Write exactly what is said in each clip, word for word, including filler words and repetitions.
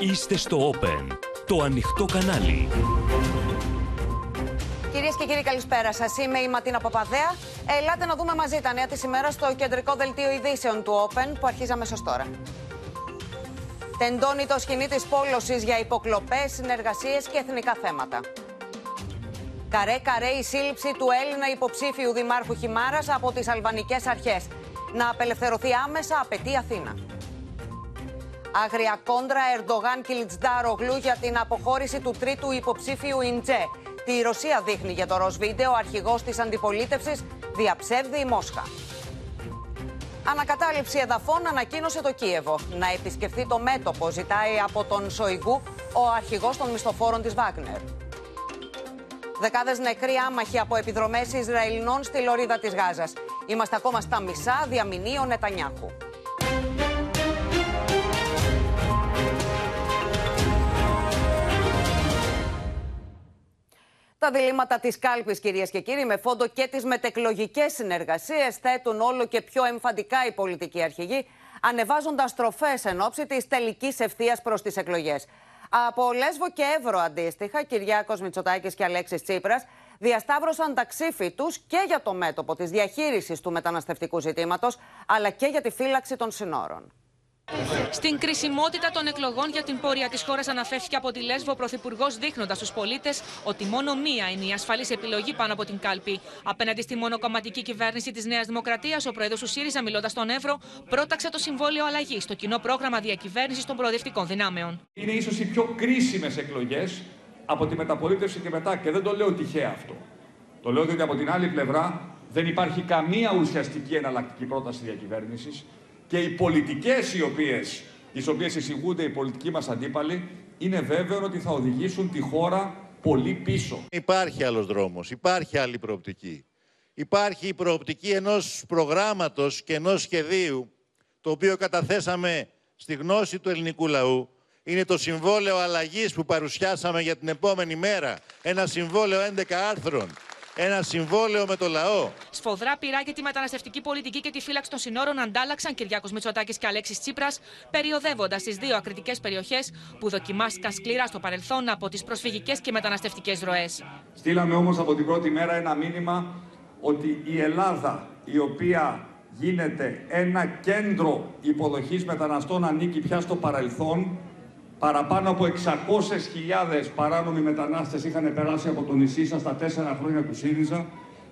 Είστε στο Open, το ανοιχτό κανάλι. Κυρίες και κύριοι, καλησπέρα σας. Είμαι η Ματίνα Παπαδέα. Ελάτε να δούμε μαζί τα νέα της ημέρας στο κεντρικό δελτίο ειδήσεων του Open που αρχίζει αμέσως τώρα. Τεντώνει το σκηνή της πόλωσης για υποκλοπές, συνεργασίες και εθνικά θέματα. Καρέ-καρέ η σύλληψη του Έλληνα υποψήφιου δημάρχου Χειμάρρας από τις αλβανικές αρχές. Να απελευθερωθεί άμεσα, απαιτεί Αθήνα. Άγρια κόντρα Ερντογάν Κιλιτσντάρογλου για την αποχώρηση του τρίτου υποψήφιου Ιντζέ. Τη Ρωσία δείχνει για το ροζ βίντεο, αρχηγός της αντιπολίτευσης διαψεύδει η Μόσχα. Ανακατάληψη εδαφών ανακοίνωσε το Κίεβο. Να επισκεφθεί το μέτωπο, ζητάει από τον Σοϊγκού, ο αρχηγός των μισθοφόρων της Βάγνερ. Δεκάδες νεκροί άμαχοι από επιδρομές Ισραηλινών στη Λωρίδα της Γάζας. Είμαστε ακόμα στα μισά, διαμηνεί ο Νετανιάχου. Τα διλήμματα της κάλπης, κυρίες και κύριοι, με φόντο και τις μετεκλογικές συνεργασίες, θέτουν όλο και πιο εμφαντικά οι πολιτικοί αρχηγοί, ανεβάζοντας τροφές εν ώψη της τελικής ευθείας προς τις εκλογές. Από Λέσβο και Εύρο, αντίστοιχα, Κυριάκος Μητσοτάκης και Αλέξης Τσίπρας διασταύρωσαν τα ξύφη τους και για το μέτωπο της διαχείρισης του μεταναστευτικού ζητήματος, αλλά και για τη φύλαξη των συνόρων. Στην κρισιμότητα των εκλογών για την πορεία της χώρας αναφέρθηκε από τη Λέσβο ο Πρωθυπουργός, δείχνοντας στους πολίτες ότι μόνο μία είναι η ασφαλής επιλογή πάνω από την κάλπη. Απέναντι στη μονοκομματική κυβέρνηση της Νέας Δημοκρατίας, ο πρόεδρος του ΣΥΡΙΖΑ, μιλώντας στον Εύρο, πρόταξε το Συμβόλαιο Αλλαγής, το κοινό πρόγραμμα διακυβέρνησης των προοδευτικών δυνάμεων. Είναι ίσως οι πιο κρίσιμες εκλογές από τη μεταπολίτευση και μετά, και δεν το λέω τυχαία αυτό. Το λέω διότι από την άλλη πλευρά δεν υπάρχει καμία ουσιαστική εναλλακτική πρόταση διακυβέρνησης. Και οι πολιτικές οι οποίες, τις οποίες εισηγούνται οι πολιτικοί μας αντίπαλοι, είναι βέβαιο ότι θα οδηγήσουν τη χώρα πολύ πίσω. Υπάρχει άλλος δρόμος, υπάρχει άλλη προοπτική. Υπάρχει η προοπτική ενός προγράμματος και ενός σχεδίου, το οποίο καταθέσαμε στη γνώση του ελληνικού λαού. Είναι το συμβόλαιο αλλαγής που παρουσιάσαμε για την επόμενη μέρα. Ένα συμβόλαιο έντεκα άρθρων. Ένα συμβόλαιο με το λαό. Σφοδρά πειρά για τη μεταναστευτική πολιτική και τη φύλαξη των συνόρων αντάλλαξαν Κυριάκος Μητσοτάκης και Αλέξης Τσίπρας, περιοδεύοντας τις δύο ακριτικές περιοχές που δοκιμάστηκαν σκληρά στο παρελθόν από τις προσφυγικές και μεταναστευτικές ροές. Στείλαμε όμως από την πρώτη μέρα ένα μήνυμα ότι η Ελλάδα, η οποία γίνεται ένα κέντρο υποδοχής μεταναστών, ανήκει πια στο παρελθόν. Παραπάνω από εξακόσιες χιλιάδες παράνομοι μετανάστες είχαν περάσει από το νησί σας τα τέσσερα χρόνια του ΣΥΡΙΖΑ.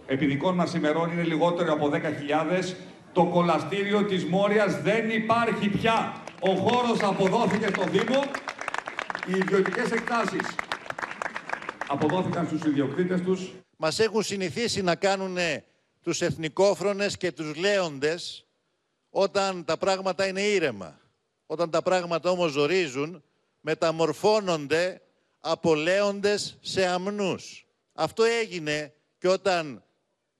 Επί δικών μας ημερών είναι λιγότερο από δέκα χιλιάδες. Το κολαστήριο της Μόριας δεν υπάρχει πια. Ο χώρος αποδόθηκε στο Δήμο. Οι ιδιωτικές εκτάσεις αποδόθηκαν στους ιδιοκτήτες τους. Μας έχουν συνηθίσει να κάνουν τους εθνικόφρονες και τους λέοντες όταν τα πράγματα είναι ήρεμα. Όταν τα πράγματα όμως ζορίζουν, μεταμορφώνονται από λέοντες σε αμνούς. Αυτό έγινε και όταν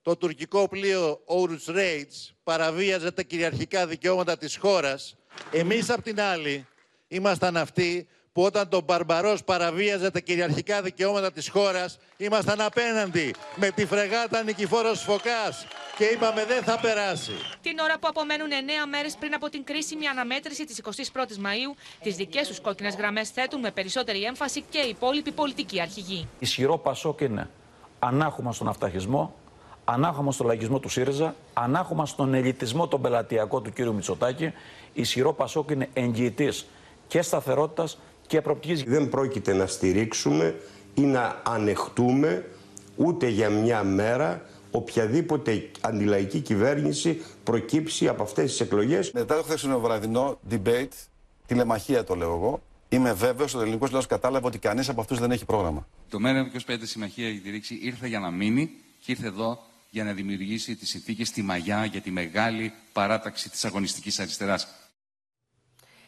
το τουρκικό πλοίο Oruç Reis παραβίαζε τα κυριαρχικά δικαιώματα της χώρας. Εμείς απ' την άλλη ήμασταν αυτοί που όταν τον Μπαρμπαρός παραβίαζε τα κυριαρχικά δικαιώματα της χώρας, ήμασταν απέναντι με τη φρεγάτα Νικηφόρος Φωκάς. Και είπαμε δεν θα περάσει. Την ώρα που απομένουν εννέα μέρες πριν από την κρίσιμη αναμέτρηση της εικοστής πρώτης Μαΐου, τις δικές τους κόκκινες γραμμές θέτουν με περισσότερη έμφαση και οι υπόλοιποι πολιτικοί αρχηγοί. Ισχυρό Πασόκ είναι ανάχωμα στον αυταρχισμό, ανάχωμα στον λαϊκισμό του ΣΥΡΙΖΑ, ανάχωμα στον ελιτισμό τον πελατειακό του κ. Μητσοτάκη. Ισχυρό Πασόκ είναι εγγυητής και σταθερότητας και προοπτικής. Δεν πρόκειται να στηρίξουμε ή να ανεχτούμε ούτε για μια μέρα οποιαδήποτε αντιλαϊκή κυβέρνηση προκύψει από αυτές τις εκλογές. Μετά το χθεσινό βραδινό debate, τηλεμαχία το λέω εγώ, είμαι βέβαιος ότι ο ελληνικός λαός κατάλαβε ότι κανείς από αυτούς δεν έχει πρόγραμμα. Το εμ είκοσι πέντε Συμμαχία για τη Ρήξη ήρθε για να μείνει και ήρθε εδώ για να δημιουργήσει τις συνθήκες στη μαγιά για τη μεγάλη παράταξη της αγωνιστικής αριστεράς.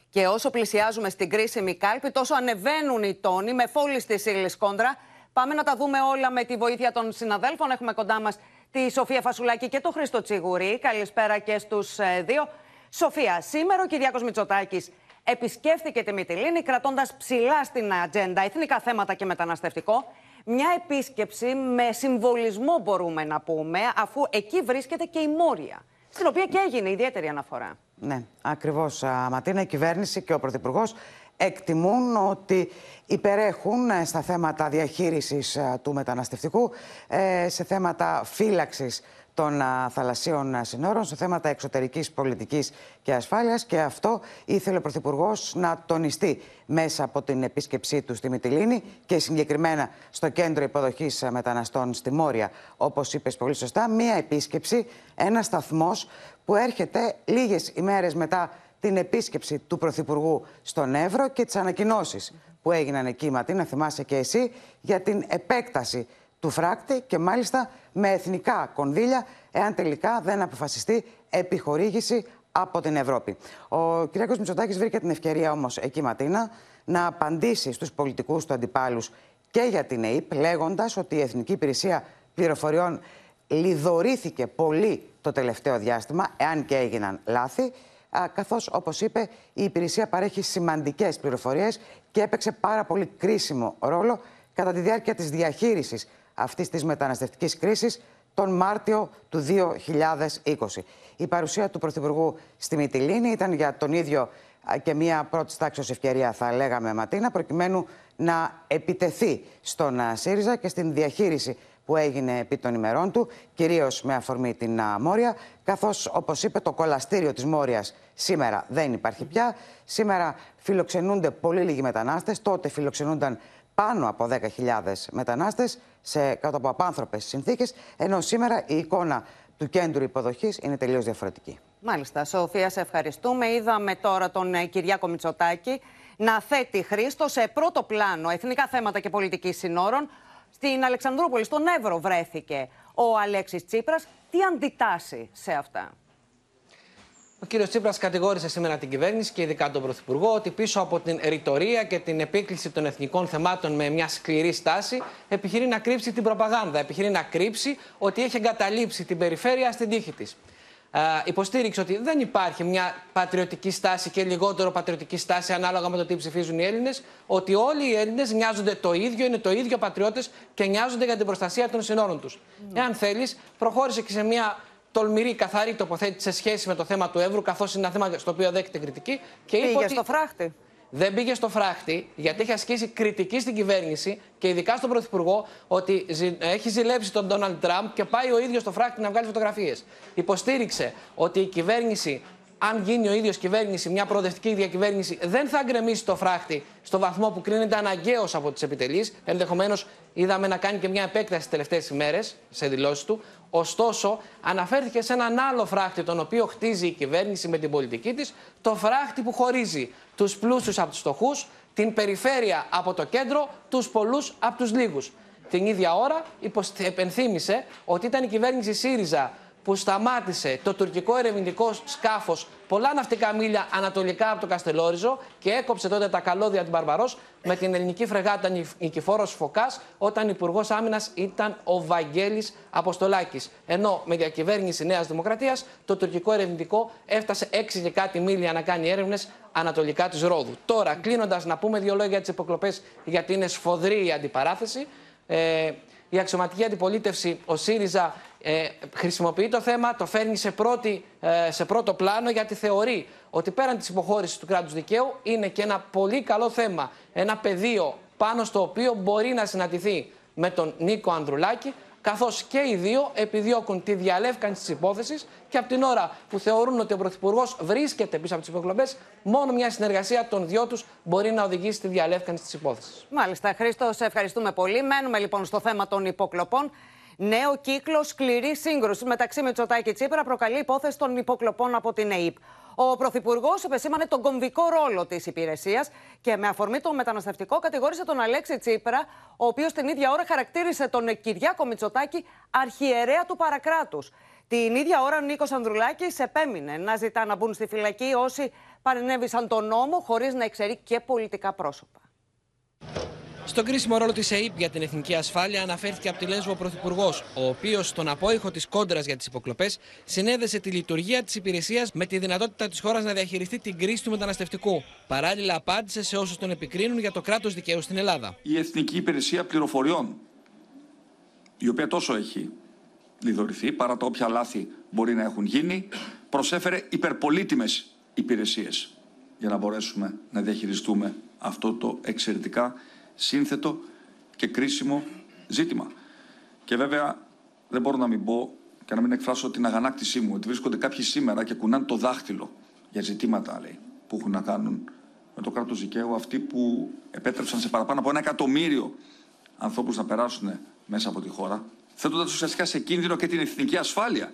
Και όσο πλησιάζουμε στην κρίσιμη κάλπη, τόσο ανεβαίνουν οι τόνοι με φόλη της ύλης κόντρα. Πάμε να τα δούμε όλα με τη βοήθεια των συναδέλφων. Έχουμε κοντά μας τη Σοφία Φασουλάκη και τον Χρήστο Τσιγουρή. Καλησπέρα και στους δύο. Σοφία, σήμερα ο Κυριάκος Μητσοτάκης επισκέφθηκε τη Μυτιλήνη, κρατώντας ψηλά στην ατζέντα εθνικά θέματα και μεταναστευτικό. Μια επίσκεψη με συμβολισμό, μπορούμε να πούμε, αφού εκεί βρίσκεται και η Μόρια, στην οποία και έγινε ιδιαίτερη αναφορά. Ναι, ακριβώς, Ματίνα. Η κυβέρνηση και ο Πρωθυπουργός εκτιμούν ότι υπερέχουν στα θέματα διαχείρισης του μεταναστευτικού, σε θέματα φύλαξης των θαλασσίων συνόρων, σε θέματα εξωτερικής πολιτικής και ασφάλειας, και αυτό ήθελε ο Πρωθυπουργός να τονιστεί μέσα από την επίσκεψή του στη Μυτιλήνη και συγκεκριμένα στο κέντρο υποδοχής μεταναστών στη Μόρια, όπως είπες πολύ σωστά. Μία επίσκεψη, ένας σταθμός που έρχεται λίγες ημέρες μετά την επίσκεψη του Πρωθυπουργού στον Εύρο και τις ανακοινώσεις που έγιναν εκεί, Ματίνα, θυμάσαι και εσύ, για την επέκταση του φράκτη και μάλιστα με εθνικά κονδύλια, εάν τελικά δεν αποφασιστεί επιχορήγηση από την Ευρώπη. Ο Κυριάκος Μητσοτάκης βρήκε την ευκαιρία όμως εκεί, Ματίνα, να απαντήσει στους πολιτικούς του αντιπάλους και για την ΕΥΠ, λέγοντας ότι η Εθνική Υπηρεσία Πληροφοριών λιδωρήθηκε πολύ το τελευταίο διάστημα, εάν και έγιναν λάθη, καθώς, όπως είπε, η υπηρεσία παρέχει σημαντικές πληροφορίες και έπαιξε πάρα πολύ κρίσιμο ρόλο κατά τη διάρκεια της διαχείρισης αυτής της μεταναστευτικής κρίσης τον Μάρτιο του δύο χιλιάδες είκοσι. Η παρουσία του Πρωθυπουργού στη Μυτιλήνη ήταν για τον ίδιο και μια πρώτη τάξης ευκαιρία, θα λέγαμε, Ματίνα, προκειμένου να επιτεθεί στον ΣΥΡΙΖΑ και στην διαχείριση που έγινε επί των ημερών του, κυρίως με αφορμή την Μόρια, καθώς, όπως είπε, το κολαστήριο της Μόριας σήμερα δεν υπάρχει πια. Σήμερα φιλοξενούνται πολύ λίγοι μετανάστες, τότε φιλοξενούνταν πάνω από δέκα χιλιάδες μετανάστες σε κάτω από απάνθρωπες συνθήκες, ενώ σήμερα η εικόνα του κέντρου υποδοχής είναι τελείως διαφορετική. Μάλιστα. Σοφία, σε ευχαριστούμε. Είδαμε τώρα τον Κυριάκο Μητσοτάκη να θέτει, Χρήστο, σε πρώτο πλάνο εθνικά θέματα και πολιτικής συνόρων. Στην Αλεξανδρούπολη, στον Εύρο, βρέθηκε ο Αλέξης Τσίπρας. Τι αντιτάσσει σε αυτά? Ο κύριος Τσίπρας κατηγόρησε σήμερα την κυβέρνηση και ειδικά τον Πρωθυπουργό ότι πίσω από την ρητορία και την επίκληση των εθνικών θεμάτων με μια σκληρή στάση επιχειρεί να κρύψει την προπαγάνδα. Επιχειρεί να κρύψει ότι έχει εγκαταλείψει την περιφέρεια στην τύχη της. Ε, υποστήριξε ότι δεν υπάρχει μια πατριωτική στάση και λιγότερο πατριωτική στάση ανάλογα με το τι ψηφίζουν οι Έλληνες, ότι όλοι οι Έλληνες νοιάζονται το ίδιο, είναι το ίδιο πατριώτες και νοιάζονται για την προστασία των συνόρων τους. Mm. Εάν θέλεις, προχώρησε και σε μια τολμηρή, καθαρή τοποθέτηση σε σχέση με το θέμα του Εύρου, καθώς είναι ένα θέμα στο οποίο δέχεται κριτική. Και πήγε ότι στο φράχτη. Δεν πήγε στο φράχτη, γιατί έχει ασκήσει κριτική στην κυβέρνηση και ειδικά στον Πρωθυπουργό, ότι έχει ζηλέψει τον Ντόναλντ Τραμπ και πάει ο ίδιος στο φράχτη να βγάλει φωτογραφίες. Υποστήριξε ότι η κυβέρνηση, αν γίνει ο ίδιος κυβέρνηση, μια προοδευτική διακυβέρνηση, δεν θα γκρεμίσει το φράχτη στο βαθμό που κρίνεται αναγκαίος από τις επιτελείς. Ενδεχομένως, είδαμε να κάνει και μια επέκταση τις τελευταίες ημέρες σε δηλώσεις του. Ωστόσο, αναφέρθηκε σε έναν άλλο φράχτη, τον οποίο χτίζει η κυβέρνηση με την πολιτική της, το φράχτη που χωρίζει τους πλούσιους από τους φτωχούς, την περιφέρεια από το κέντρο, τους πολλούς από τους λίγους. Την ίδια ώρα, επενθύμησε ότι ήταν η κυβέρνηση ΣΥΡΙΖΑ που σταμάτησε το τουρκικό ερευνητικό σκάφος πολλά ναυτικά μίλια ανατολικά από το Καστελόριζο και έκοψε τότε τα καλώδια του Μπαρμπαρός με την ελληνική φρεγάτα Νικηφόρος Φωκάς, όταν υπουργός άμυνας ήταν ο Βαγγέλης Αποστολάκης. Ενώ με διακυβέρνηση Νέας Δημοκρατίας το τουρκικό ερευνητικό έφτασε έξι και κάτι μίλια να κάνει έρευνες ανατολικά της Ρόδου. Τώρα, κλείνοντας, να πούμε δύο λόγια για τις υποκλοπές, γιατί είναι σφοδρή η αντιπαράθεση. Ε, Η αξιωματική αντιπολίτευση, ο ΣΥΡΙΖΑ, ε, χρησιμοποιεί το θέμα, το φέρνει σε, πρώτη, ε, σε πρώτο πλάνο, γιατί θεωρεί ότι πέραν της υποχώρησης του κράτους δικαίου είναι και ένα πολύ καλό θέμα, ένα πεδίο πάνω στο οποίο μπορεί να συναντηθεί με τον Νίκο Ανδρουλάκη, καθώς και οι δύο επιδιώκουν τη διαλεύκανση της υπόθεσης και από την ώρα που θεωρούν ότι ο Πρωθυπουργός βρίσκεται πίσω από τις υποκλοπές, μόνο μια συνεργασία των δυο τους μπορεί να οδηγήσει στη διαλεύκανση της υπόθεσης. Μάλιστα, Χρήστο, σε ευχαριστούμε πολύ. Μένουμε λοιπόν στο θέμα των υποκλοπών. Νέο κύκλο σκληρή σύγκρουση μεταξύ Μητσοτάκη Τσίπρα προκαλεί υπόθεση των υποκλοπών από την ΕΥΠ. Ο Πρωθυπουργός επεσήμανε τον κομβικό ρόλο της υπηρεσίας και με αφορμή το μεταναστευτικό κατηγόρησε τον Αλέξη Τσίπρα, ο οποίος την ίδια ώρα χαρακτήρισε τον Κυριάκο Μητσοτάκη αρχιερέα του παρακράτους. Την ίδια ώρα ο Νίκος Ανδρουλάκης επέμεινε να ζητά να μπουν στη φυλακή όσοι παρενέβησαν τον νόμο, χωρίς να εξαιρεί και πολιτικά πρόσωπα. Στον κρίσιμο ρόλο της ΕΥΠ για την εθνική ασφάλεια αναφέρθηκε από τη Λέσβο ο Πρωθυπουργός, ο οποίος στον απόϊχο της κόντρας για τις υποκλοπές συνέδεσε τη λειτουργία της υπηρεσίας με τη δυνατότητα της χώρας να διαχειριστεί την κρίση του μεταναστευτικού. Παράλληλα, απάντησε σε όσους τον επικρίνουν για το κράτος δικαίου στην Ελλάδα. Η Εθνική Υπηρεσία Πληροφοριών, η οποία τόσο έχει λιδωρηθεί, παρά τα όποια λάθη μπορεί να έχουν γίνει, προσέφερε υπερπολίτιμες υπηρεσίες για να μπορέσουμε να διαχειριστούμε αυτό το εξαιρετικά σύνθετο και κρίσιμο ζήτημα. Και βέβαια δεν μπορώ να μην πω και να μην εκφράσω την αγανάκτησή μου ότι βρίσκονται κάποιοι σήμερα και κουνάνε το δάχτυλο για ζητήματα, λέει, που έχουν να κάνουν με το κράτος δικαίου, αυτοί που επέτρεψαν σε παραπάνω από ένα εκατομμύριο ανθρώπους να περάσουν μέσα από τη χώρα, θέτοντας ουσιαστικά σε κίνδυνο και την εθνική ασφάλεια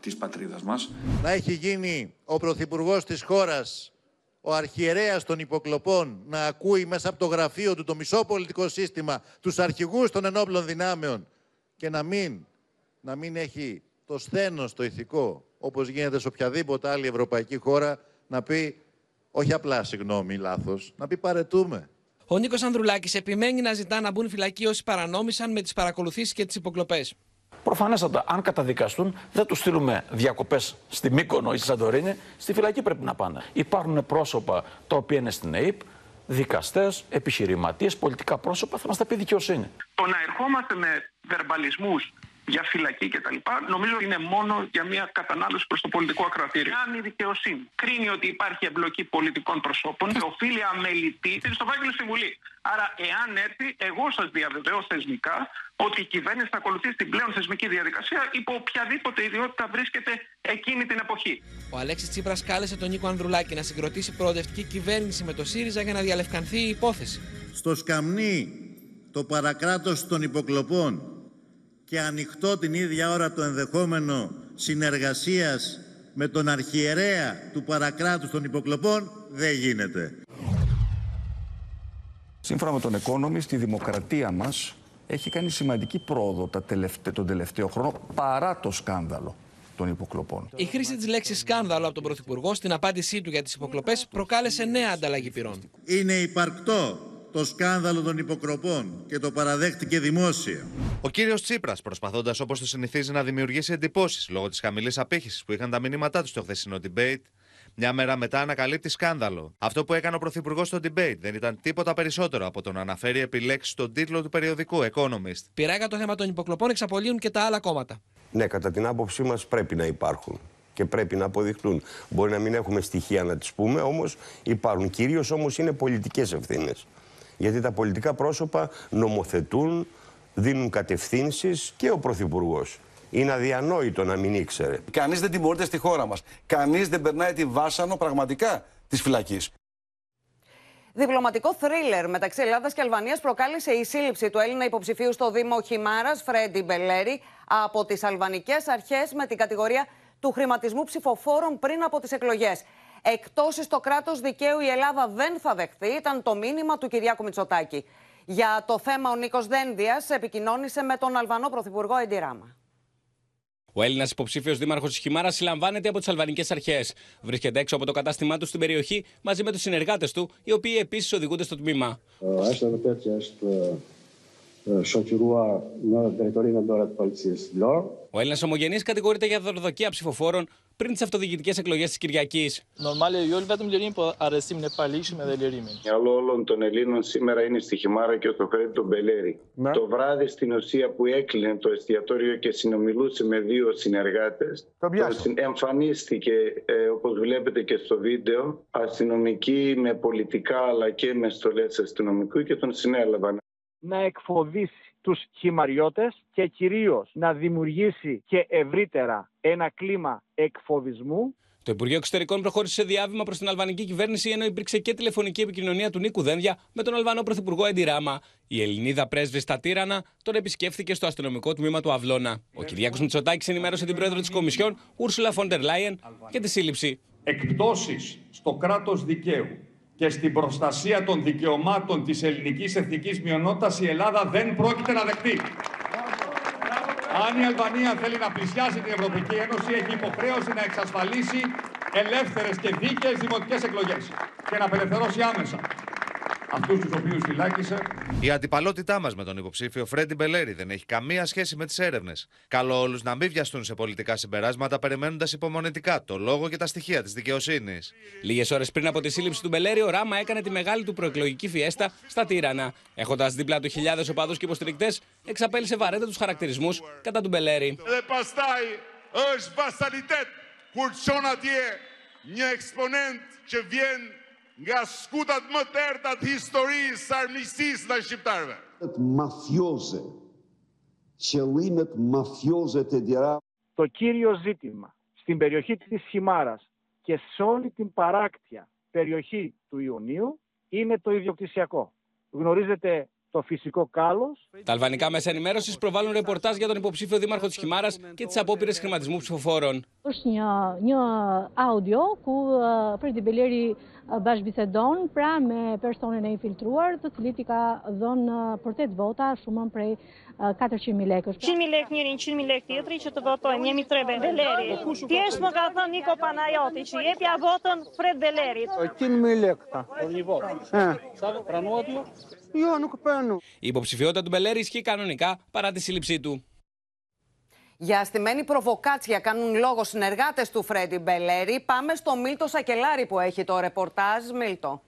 της πατρίδας μας. Να έχει γίνει ο πρωθυπουργός της χώρας, ο αρχιερέας των υποκλοπών, να ακούει μέσα από το γραφείο του το μισό πολιτικό σύστημα, τους αρχηγούς των ενόπλων δυνάμεων και να μην, να μην έχει το σθένος, το ηθικό, όπως γίνεται σε οποιαδήποτε άλλη ευρωπαϊκή χώρα, να πει όχι απλά συγγνώμη, λάθος, να πει παρετούμε. Ο Νίκος Ανδρουλάκης επιμένει να ζητά να μπουν φυλακοί όσοι παρανόμησαν με τις παρακολουθήσεις και τις υποκλοπές. Προφανέστατα, αν καταδικαστούν, δεν τους στείλουμε διακοπές στη Μύκονο ή στη Σαντορίνη, στη φυλακή πρέπει να πάνε. Υπάρχουν πρόσωπα τα οποία είναι στην ΕΥΠ, δικαστές, επιχειρηματίες, πολιτικά πρόσωπα, θα μας τα πει δικαιοσύνη. Το να ερχόμαστε με βερμπαλισμούς για φυλακή κτλ. Νομίζω είναι μόνο για μια κατανάλωση προς το πολιτικό ακροατήριο. Αν η δικαιοσύνη κρίνει ότι υπάρχει εμπλοκή πολιτικών προσώπων, οφείλει αμελητή στο Βάγγελο στη Βουλή. Άρα, εάν έρθει, εγώ σας διαβεβαιώ θεσμικά ότι η κυβέρνηση θα ακολουθήσει την πλέον θεσμική διαδικασία υπό οποιαδήποτε ιδιότητα βρίσκεται εκείνη την εποχή. Ο Αλέξης Τσίπρας κάλεσε τον Νίκο Ανδρουλάκη να συγκροτήσει προοδευτική κυβέρνηση με το ΣΥΡΙΖΑ για να διαλευκανθεί η υπόθεση. Στο σκαμνί το παρακράτος των υποκλοπών. Και ανοιχτό την ίδια ώρα το ενδεχόμενο συνεργασίας με τον αρχιερέα του παρακράτους των υποκλοπών δεν γίνεται. Σύμφωνα με τον Economist, η δημοκρατία μας έχει κάνει σημαντική πρόοδο τον τελευταίο χρόνο παρά το σκάνδαλο των υποκλοπών. Η χρήση της λέξης σκάνδαλο από τον Πρωθυπουργό στην απάντησή του για τις υποκλοπές προκάλεσε νέα ανταλλαγή πυρών. Είναι υπαρκτό το σκάνδαλο των υποκλοπών και το παραδέχτηκε δημόσια. Ο κύριος Τσίπρας, προσπαθώντας όπως το συνηθίζει να δημιουργήσει εντυπώσεις λόγω της χαμηλής απήχησης που είχαν τα μηνύματά του στο χθεσινό debate, μια μέρα μετά ανακαλύπτει σκάνδαλο. Αυτό που έκανε ο Πρωθυπουργός στο debate δεν ήταν τίποτα περισσότερο από το να αναφέρει επιλέξει στον τίτλο του περιοδικού Economist. Πειράγα το θέμα των υποκλοπών εξαπολύουν και τα άλλα κόμματα. Ναι, κατά την άποψή μας πρέπει να υπάρχουν και πρέπει να αποδειχτούν. Μπορεί να μην έχουμε στοιχεία να τις πούμε, όμως υπάρχουν. Κυρίως όμως είναι πολιτικές ευθύνες. Γιατί τα πολιτικά πρόσωπα νομοθετούν, δίνουν κατευθύνσεις και ο Πρωθυπουργός. Είναι αδιανόητο να μην ήξερε. Κανείς δεν τιμωρείται στη χώρα μας. Κανείς δεν περνάει τη βάσανο πραγματικά της φυλακής. Διπλωματικό θρίλερ μεταξύ Ελλάδας και Αλβανίας προκάλεσε η σύλληψη του Έλληνα υποψηφίου στο Δήμο Χειμάρρας, Φρέντι Μπελέρη, από τις αλβανικές αρχές με την κατηγορία του χρηματισμού ψηφοφόρων πριν από τις εκλογές. Εκτόσεις στο κράτος δικαίου η Ελλάδα δεν θα δεχθεί, ήταν το μήνυμα του Κυριάκου Μητσοτάκη. Για το θέμα ο Νίκος Δένδιας επικοινώνησε με τον Αλβανό Πρωθυπουργό Εντί Ράμα. Ο Έλληνας υποψήφιος δήμαρχος της Χειμάρρας συλλαμβάνεται από τις αλβανικές αρχές. Βρίσκεται έξω από το κατάστημά του στην περιοχή μαζί με τους συνεργάτες του, οι οποίοι επίσης οδηγούνται στο τμήμα. Ο Έλληνας ομογενής κατηγορείται για δωροδοκία ψηφοφόρων πριν τις αυτοδιοικητικές εκλογές της Κυριακής. Η άλλο όλων των Ελλήνων σήμερα είναι στη Χειμάρρα και στο Φρέντι τον Μπελέρη. Ναι. Το βράδυ στην ουσία που έκλεινε το εστιατόριο και συνομιλούσε με δύο συνεργάτες, εμφανίστηκε, ε, όπως βλέπετε και στο βίντεο, αστυνομικοί με πολιτικά αλλά και με στολές αστυνομικού και τον συνέλαβαν. Να εκφοβήσει τους χειμαριώτες και κυρίως να δημιουργήσει και ευρύτερα ένα κλίμα εκφοβισμού. Το Υπουργείο Εξωτερικών προχώρησε σε διάβημα προς την αλβανική κυβέρνηση, ενώ υπήρξε και τηλεφωνική επικοινωνία του Νίκου Δένδια με τον Αλβανό Πρωθυπουργό Εντί Ράμα. Η Ελληνίδα πρέσβη στα Τύρανα τον επισκέφθηκε στο αστυνομικό τμήμα του Αυλώνα. Ο Κυριάκος Μητσοτάκης ενημέρωσε την πρόεδρο της Κομισιόν, Ούρσουλα Φοντερ Λάιεν, για τη σύλληψη. Εκπτώσεις στο κράτος δικαίου και στην προστασία των δικαιωμάτων της ελληνικής εθνικής μειονότητας η Ελλάδα δεν πρόκειται να δεχτεί. Αν η Αλβανία θέλει να πλησιάσει την Ευρωπαϊκή Ένωση, έχει υποχρέωση να εξασφαλίσει ελεύθερες και δίκαιες δημοτικές εκλογές και να απελευθερώσει άμεσα αυτούς τους οποίους φυλάκισε. Η αντιπαλότητά μας με τον υποψήφιο Φρέντι Μπελέρη δεν έχει καμία σχέση με τις έρευνες. Καλώ όλους να μην βιαστούν σε πολιτικά συμπεράσματα, περιμένοντας υπομονετικά το λόγο και τα στοιχεία της δικαιοσύνης. Λίγες ώρες πριν από τη σύλληψη του Μπελέρη, ο Ράμα έκανε τη μεγάλη του προεκλογική φιέστα στα Τύρανα. Έχοντας δίπλα του χιλιάδες οπαδούς και υποστηρικτές, εξαπέλυσε βαρέτα τους χαρακτηρισμούς κατά του Μπελέρη. nga skutat më të errta të historisë së armiqësisë ndaj shqiptarëve. Mafioze, qëllimet mafioze të Εντί Ράμα. Το κύριο ζήτημα στην περιοχή της Χειμάρρας και σε όλη την παράκτια περιοχή του Ιωνίου είναι το ιδιοκτησιακό. Γνωρίζετε το φυσικό κάλος. Τα αλβανικά μέσα ενημέρωσης προβάλλουν ρεπορτάζ για τον υποψήφιο δήμαρχο της Χειμάρρας και τις απόπειρες χρηματισμού ψηφοφόρων. Është një një audio ku Φρέντι Μπελέρη bashkëbisedon pra me personin e infiltruar, të cilit i ka dhënë për tetë vota shumën prej katërqind mijë lekësh. njëqind mijë lekë njërin, njëqind mijë lekë tjetrin që të votojnë. Jemi tre Beleri. Thjesht më ka thënë Niko Panajoti që jepja votën Fred Belerit. njëqind mijë lekë për një votë. Sa pranohet ju? Jo, nuk pranohet. Η υποψηφιότητα του Μπελέρη ισχύει κανονικά παρά τη σύλληψή του. Για αστημένη προβοκάτσια κάνουν λόγο συνεργάτες του Φρέντι Μπελέρη. Πάμε στο Μίλτο Σακελάρη που έχει το ρεπορτάζ. Μίλτο.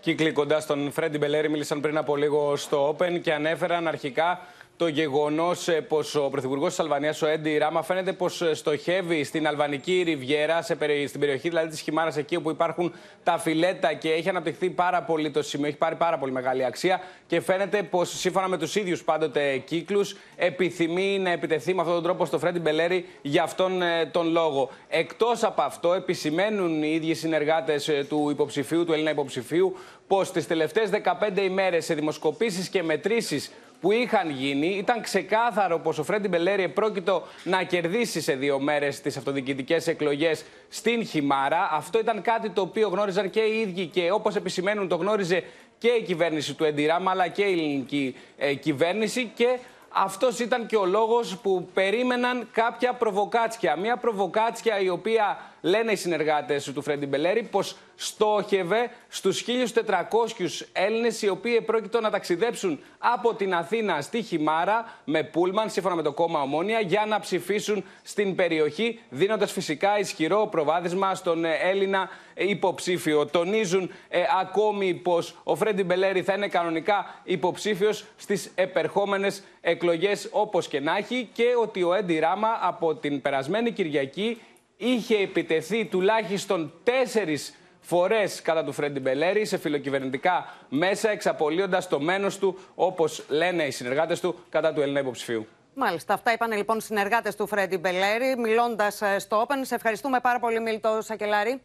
Κύκλοι κοντά στον Φρέντι Μπελέρη μίλησαν πριν από λίγο στο Open και ανέφεραν αρχικά το γεγονός πως ο πρωθυπουργός της Αλβανίας, ο Εντί Ράμα, φαίνεται πως στοχεύει στην αλβανική ριβιέρα, στην περιοχή δηλαδή της Χειμάρρας, εκεί όπου υπάρχουν τα φιλέτα και έχει αναπτυχθεί πάρα πολύ το σημείο, έχει πάρει πάρα πολύ μεγάλη αξία και φαίνεται πως σύμφωνα με τους ίδιους πάντοτε κύκλους επιθυμεί να επιτεθεί με αυτόν τον τρόπο στο Φρέντι Μπελέρη για αυτόν τον λόγο. Εκτός από αυτό, επισημαίνουν οι ίδιοι συνεργάτες του υποψηφίου, του Έλληνα υποψηφίου, πως τις τελευταίες δεκαπέντε ημέρες σε δημοσκοπήσεις και μετρήσεις που είχαν γίνει, ήταν ξεκάθαρο πως ο Φρέντι Μπελέρη επρόκειτο να κερδίσει σε δύο μέρες τις αυτοδιοικητικές εκλογές στην Χειμάρα. Αυτό ήταν κάτι το οποίο γνώριζαν και οι ίδιοι και όπως επισημαίνουν το γνώριζε και η κυβέρνηση του Εντί Ράμα αλλά και η ελληνική ε, κυβέρνηση και αυτός ήταν και ο λόγος που περίμεναν κάποια προβοκάτσια. Μια προβοκάτσια η οποία λένε οι συνεργάτες του Φρέντι Μπελέρη πως στόχευε στους χίλιους τετρακόσιους Έλληνες οι οποίοι πρόκειτο να ταξιδέψουν από την Αθήνα στη Χειμάρα με πούλμαν, σύμφωνα με το κόμμα Ομόνοια, για να ψηφίσουν στην περιοχή, δίνοντας φυσικά ισχυρό προβάδισμα στον Έλληνα υποψήφιο. Τονίζουν ε, ακόμη πως ο Φρέντι Μπελέρη θα είναι κανονικά υποψήφιος στις επερχόμενες εκλογές όπως και να έχει και ότι ο Εντί Ράμα από την περασμένη Κυριακή είχε επιτεθεί τουλάχιστον τέσσερις φορές κατά του Φρέντι Μπελέρη σε φιλοκυβερνητικά μέσα, εξαπολύοντας το μένος του, όπως λένε οι συνεργάτες του, κατά του Έλληνα υποψηφίου. Μάλιστα, αυτά είπαν λοιπόν οι συνεργάτες του Φρέντι Μπελέρη, μιλώντας στο Open. Σε ευχαριστούμε πάρα πολύ, Μίλτο Σακελάρη.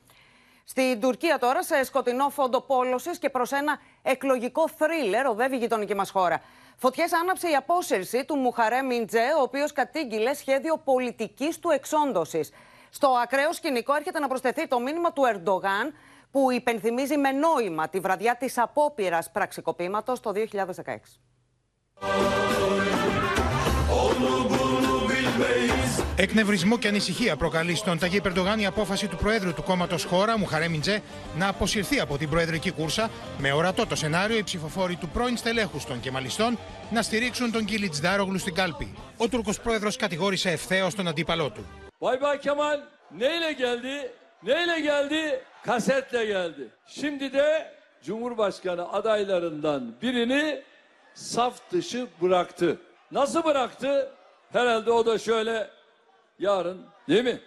Στην Τουρκία τώρα, σε σκοτεινό φόντο πόλωσης και προς ένα εκλογικό θρίλερ, οδεύει η γειτονική μας χώρα. Φωτιές άναψε η απόσυρση του Μουχαρέμ Ιντζέ, ο οποίος κατήγγειλε σχέδιο πολιτικής του εξόντωσης. Στο ακραίο σκηνικό έρχεται να προσθεθεί το μήνυμα του Ερντογάν, που υπενθυμίζει με νόημα τη βραδιά της απόπειρας πραξικοπήματος το δύο χιλιάδες δεκαέξι. Εκνευρισμό και ανησυχία προκαλεί στον Ταγίπ Ερντογάν η απόφαση του Προέδρου του κόμματος Χώρα, Μουχαρέμ Ιντζέ, να αποσυρθεί από την προεδρική κούρσα, με ορατό το σενάριο οι ψηφοφόροι του πρώην στελέχους των κεμαλιστών να στηρίξουν τον Κιλιτσντάρογλου στην κάλπη. Ο Τούρκος πρόεδρος κατηγόρησε ευθέως τον αντίπαλό του. Bay Bay Kemal neyle geldi? Neyle geldi? Kasetle geldi. Şimdi de Cumhurbaşkanı adaylarından birini saf dışı bıraktı. Nasıl bıraktı? Herhalde o da şöyle yarın, değil mi?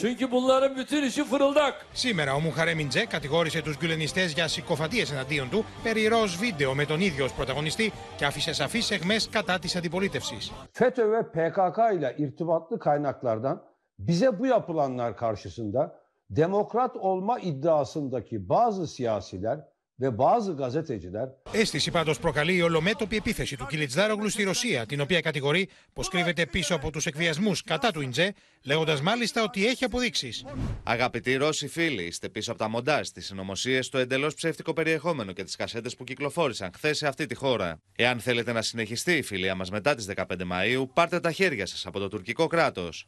Çünkü bunların bütün işi fırıldak. Σήμερα ο Μουχαρέμ Ιντζέ κατηγόρησε τους γκουλενιστές για συκοφαντίες εναντίον του περί ροζ βίντεο με τον ίδιο ως πρωταγωνιστή και άφησε σαφείς αιχμές κατά της αντιπολίτευσης. FETÖ ve πι κέι κέι ile irtibatlı kaynaklardan bize bu yapılanlar karşısında demokrat olma iddiasındaki bazı siyasiler ve bazı gazeteciler. Αίσθηση πάντως προκαλεί η ολομέτωπη επίθεση του Κιλιτσντάρογλου στη Ρωσία, την οποία κατηγορεί πως κρύβεται πίσω από τους εκβιασμούς κατά του Ιντζέ, λέγοντας μάλιστα ότι έχει αποδείξεις. Αγαπητοί Ρώσοι φίλοι, είστε πίσω από τα μοντάζ, τις συνωμοσίες, το εντελώς ψεύτικο περιεχόμενο και τις κασέτες που κυκλοφόρησαν χθες σε αυτή τη χώρα. Εάν θέλετε να συνεχιστεί η φιλία μας μετά τις δεκαπέντε Μαΐου, πάρτε τα χέρια σας από το τουρκικό κράτος.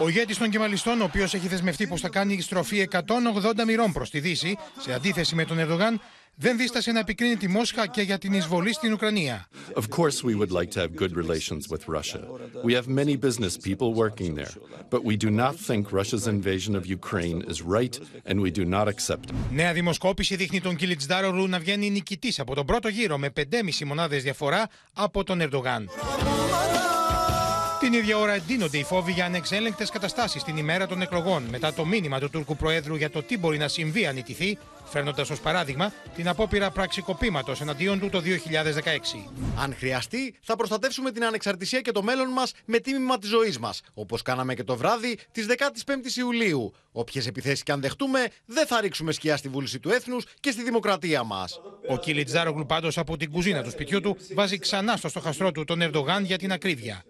Ο ηγέτης των κεμαλιστών, ο οποίος έχει δεσμευτεί πως θα κάνει στροφή εκατόν ογδόντα μοιρών προς τη Δύση, σε αντίθεση με τον Ερντογάν, δεν δίστασε να επικρίνει τη Μόσχα και για την εισβολή στην Ουκρανία. Of course we would like to have good relations with Russia. We have many business people working there, but we do not think Russia's invasion of Ukraine is right and we do not accept it. Νέα δημοσκόπηση δείχνει τον Κιλιτσντάρογλου να βγαίνει νικητής από τον πρώτο γύρο με πεντέμισι μονάδες διαφορά από τον Ερντογάν. Την ίδια ώρα εντείνονται οι φόβοι για ανεξέλεγκτες καταστάσεις την ημέρα των εκλογών μετά το μήνυμα του Τούρκου Προέδρου για το τι μπορεί να συμβεί αν ιτηθεί, φέρνοντας ως παράδειγμα την απόπειρα πραξικοπήματος εναντίον του το δύο χιλιάδες δεκαέξι. Αν χρειαστεί, θα προστατεύσουμε την ανεξαρτησία και το μέλλον μας με τίμημα της ζωής μας, όπως κάναμε και το βράδυ της δεκάτης πέμπτης Ιουλίου. Όποιες επιθέσεις και αν δεχτούμε, δεν θα ρίξουμε σκιά στη βούληση του έθνους και στη δημοκρατία μας. Ο Κιλιτσντάρογλου πάντως από την κουζίνα του σπιτιού του βάζει ξανά στο στοχαστρό του τον Ερντογάν για την ακρίβεια.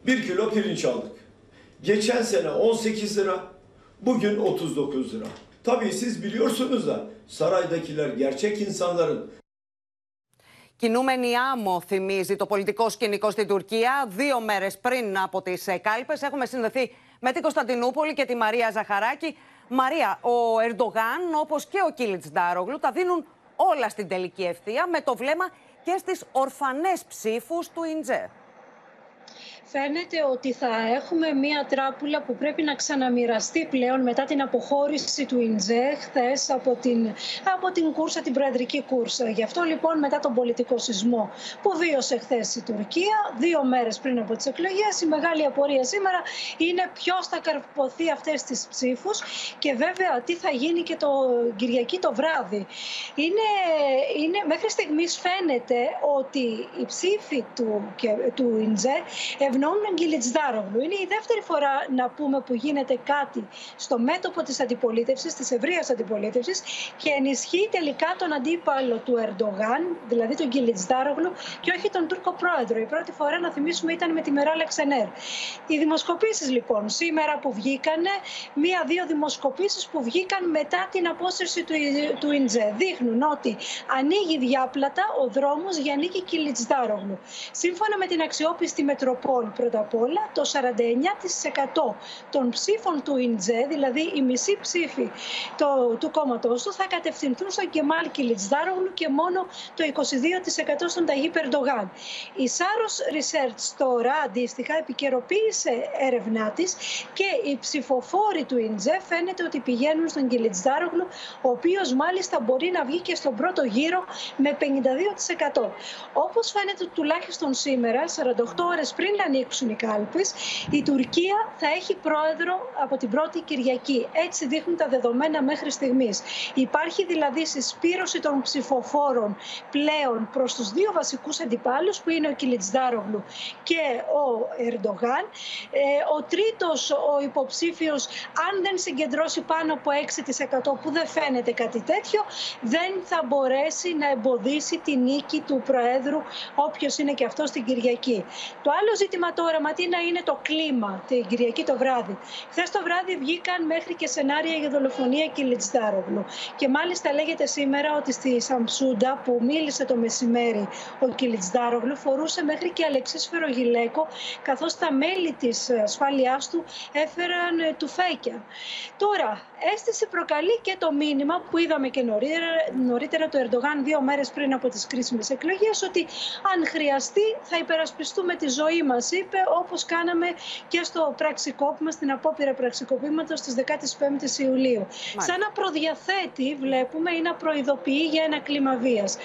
Κινούμενη άμμο θυμίζει το πολιτικό σκηνικό στην Τουρκία. Δύο μέρες πριν από τις κάλπες έχουμε συνδεθεί με την Κωνσταντινούπολη και τη Μαρία Ζαχαράκη. Μαρία, ο Ερντογάν όπως και ο Κιλιτσντάρογλου τα δίνουν όλα στην τελική ευθεία με το βλέμμα και στις ορφανές ψήφους του Ιντζέ. Φαίνεται ότι θα έχουμε μία τράπουλα που πρέπει να ξαναμοιραστεί πλέον μετά την αποχώρηση του Ιντζέ χθες από την, από την κούρσα, την προεδρική κούρσα. Γι' αυτό λοιπόν μετά τον πολιτικό σεισμό που βίωσε χθες η Τουρκία, δύο μέρες πριν από τις εκλογές, η μεγάλη απορία σήμερα είναι ποιος θα καρποθεί αυτές τις ψήφους και βέβαια τι θα γίνει και το Κυριακή το βράδυ. Είναι, είναι, μέχρι στιγμής φαίνεται ότι οι ψήφοι του, και, του Ιντζέ ευνοούν τον Κιλιτσντάρογλου. Είναι η δεύτερη φορά να πούμε που γίνεται κάτι στο μέτωπο της αντιπολίτευσης, της ευρείας αντιπολίτευσης και ενισχύει τελικά τον αντίπαλο του Ερντογάν, δηλαδή τον Κιλιτσντάρογλου και όχι τον Τούρκο πρόεδρο. Η πρώτη φορά, να θυμίσουμε, ήταν με τη Μεράλ Εξενέρ. Οι δημοσκοπήσεις λοιπόν σήμερα που βγήκανε, μία-δύο δημοσκοπήσεις που βγήκαν μετά την απόσυρση του, του Ιντζέ, δείχνουν ότι ανοίγει διάπλατα ο δρόμος για νίκη Κιλιτσντάρογλου. Σύμφωνα με την αξιόπιστη Μετροπόλη, πρώτα απ' όλα, το σαράντα εννιά τοις εκατό των ψήφων του Ιντζέ, δηλαδή οι μισοί ψήφοι το, του κόμματός του, θα κατευθυνθούν στον Κεμάλ Κιλιτσντάρογλου και μόνο το είκοσι δύο τοις εκατό στον Ταγίπ Ερντογάν. Η Σάρος Research τώρα αντίστοιχα επικαιροποίησε έρευνά της και οι ψηφοφόροι του Ιντζέ φαίνεται ότι πηγαίνουν στον Κιλιτσντάρογλου, ο οποίος μάλιστα μπορεί να βγει και στον πρώτο γύρο με πενήντα δύο τοις εκατό. Όπως φαίνεται τουλάχιστον σήμερα, σαράντα οκτώ ώρες πριν να ανοίξουν οι κάλπες, η Τουρκία θα έχει πρόεδρο από την πρώτη Κυριακή. Έτσι δείχνουν τα δεδομένα μέχρι στιγμής. Υπάρχει δηλαδή συσπήρωση των ψηφοφόρων πλέον προς τους δύο βασικούς αντιπάλους που είναι ο Κιλιτσντάρογλου και ο Ερντογάν. Ο τρίτος, ο υποψήφιος, αν δεν συγκεντρώσει πάνω από έξι τοις εκατό, που δεν φαίνεται κάτι τέτοιο, δεν θα μπορέσει να εμποδίσει τη νίκη του Προέδρου, όποιος είναι και αυτός, την Κυριακή. Το άλλο ζήτημα τώρα, Ματίνα, είναι το κλίμα την Κυριακή το βράδυ. Χθες το βράδυ βγήκαν μέχρι και σενάρια για δολοφονία Κιλιτσντάρογλου. Και μάλιστα λέγεται σήμερα ότι στη Σαμσούντα που μίλησε το μεσημέρι ο Κιλιτσντάρογλου φορούσε μέχρι και αλεξίσφαιρο γυλαίκο, καθώς τα μέλη της ασφάλειάς του έφεραν τουφέκια. Τώρα, αίσθηση προκαλεί και το μήνυμα που είδαμε και νωρίτερα, νωρίτερα του Ερντογάν δύο μέρες πριν από τις κρίσιμες εκλογές, ότι αν χρειαστεί θα υπερασπιστούμε τη ζωή μας, είπε, όπως κάναμε και στο πραξικόπημα, στην απόπειρα πραξικοπήματος της δεκάτης πέμπτης Ιουλίου. Μάλιστα. Σαν να προδιαθέτει, βλέπουμε, ή να προειδοποιεί για ένα κλίμα βίας.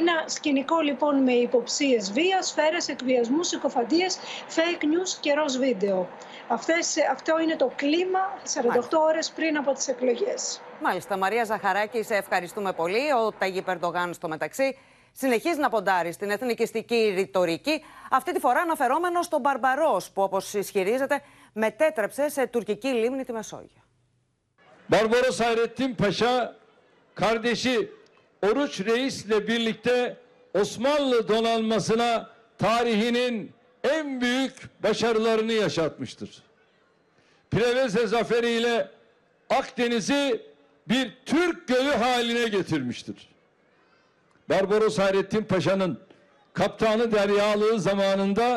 Ένα σκηνικό λοιπόν με υποψίες βίας, σφαίρες, εκβιασμού, συκοφαντίες, fake news και ροζ βίντεο. Αυτές, αυτό είναι το κλίμα σαράντα οκτώ Μάλιστα. ώρες πριν από τις εκλογές. Μάλιστα, Μαρία Ζαχαράκη, σε ευχαριστούμε πολύ. Ο Ταγίπ Ερντογάν στο μεταξύ συνεχίζει να ποντάρει στην εθνικιστική ρητορική, αυτή τη φορά αναφερόμενο στον Μπαρμπαρός, που όπως ισχυρίζεται μετέτρεψε σε τουρκική λίμνη τη Μεσόγειο. Barbaros Hayrettin Paşa kardeşi Oruç Reis ile birlikte Osmanlı donanmasına tarihinin en büyük başarılarını yaşatmıştır. Preveze zaferiyle Akdeniz'i bir Türk gölü haline getirmiştir. Barbaros Hayrettin Paşa'nın kaptanı deryalığı zamanında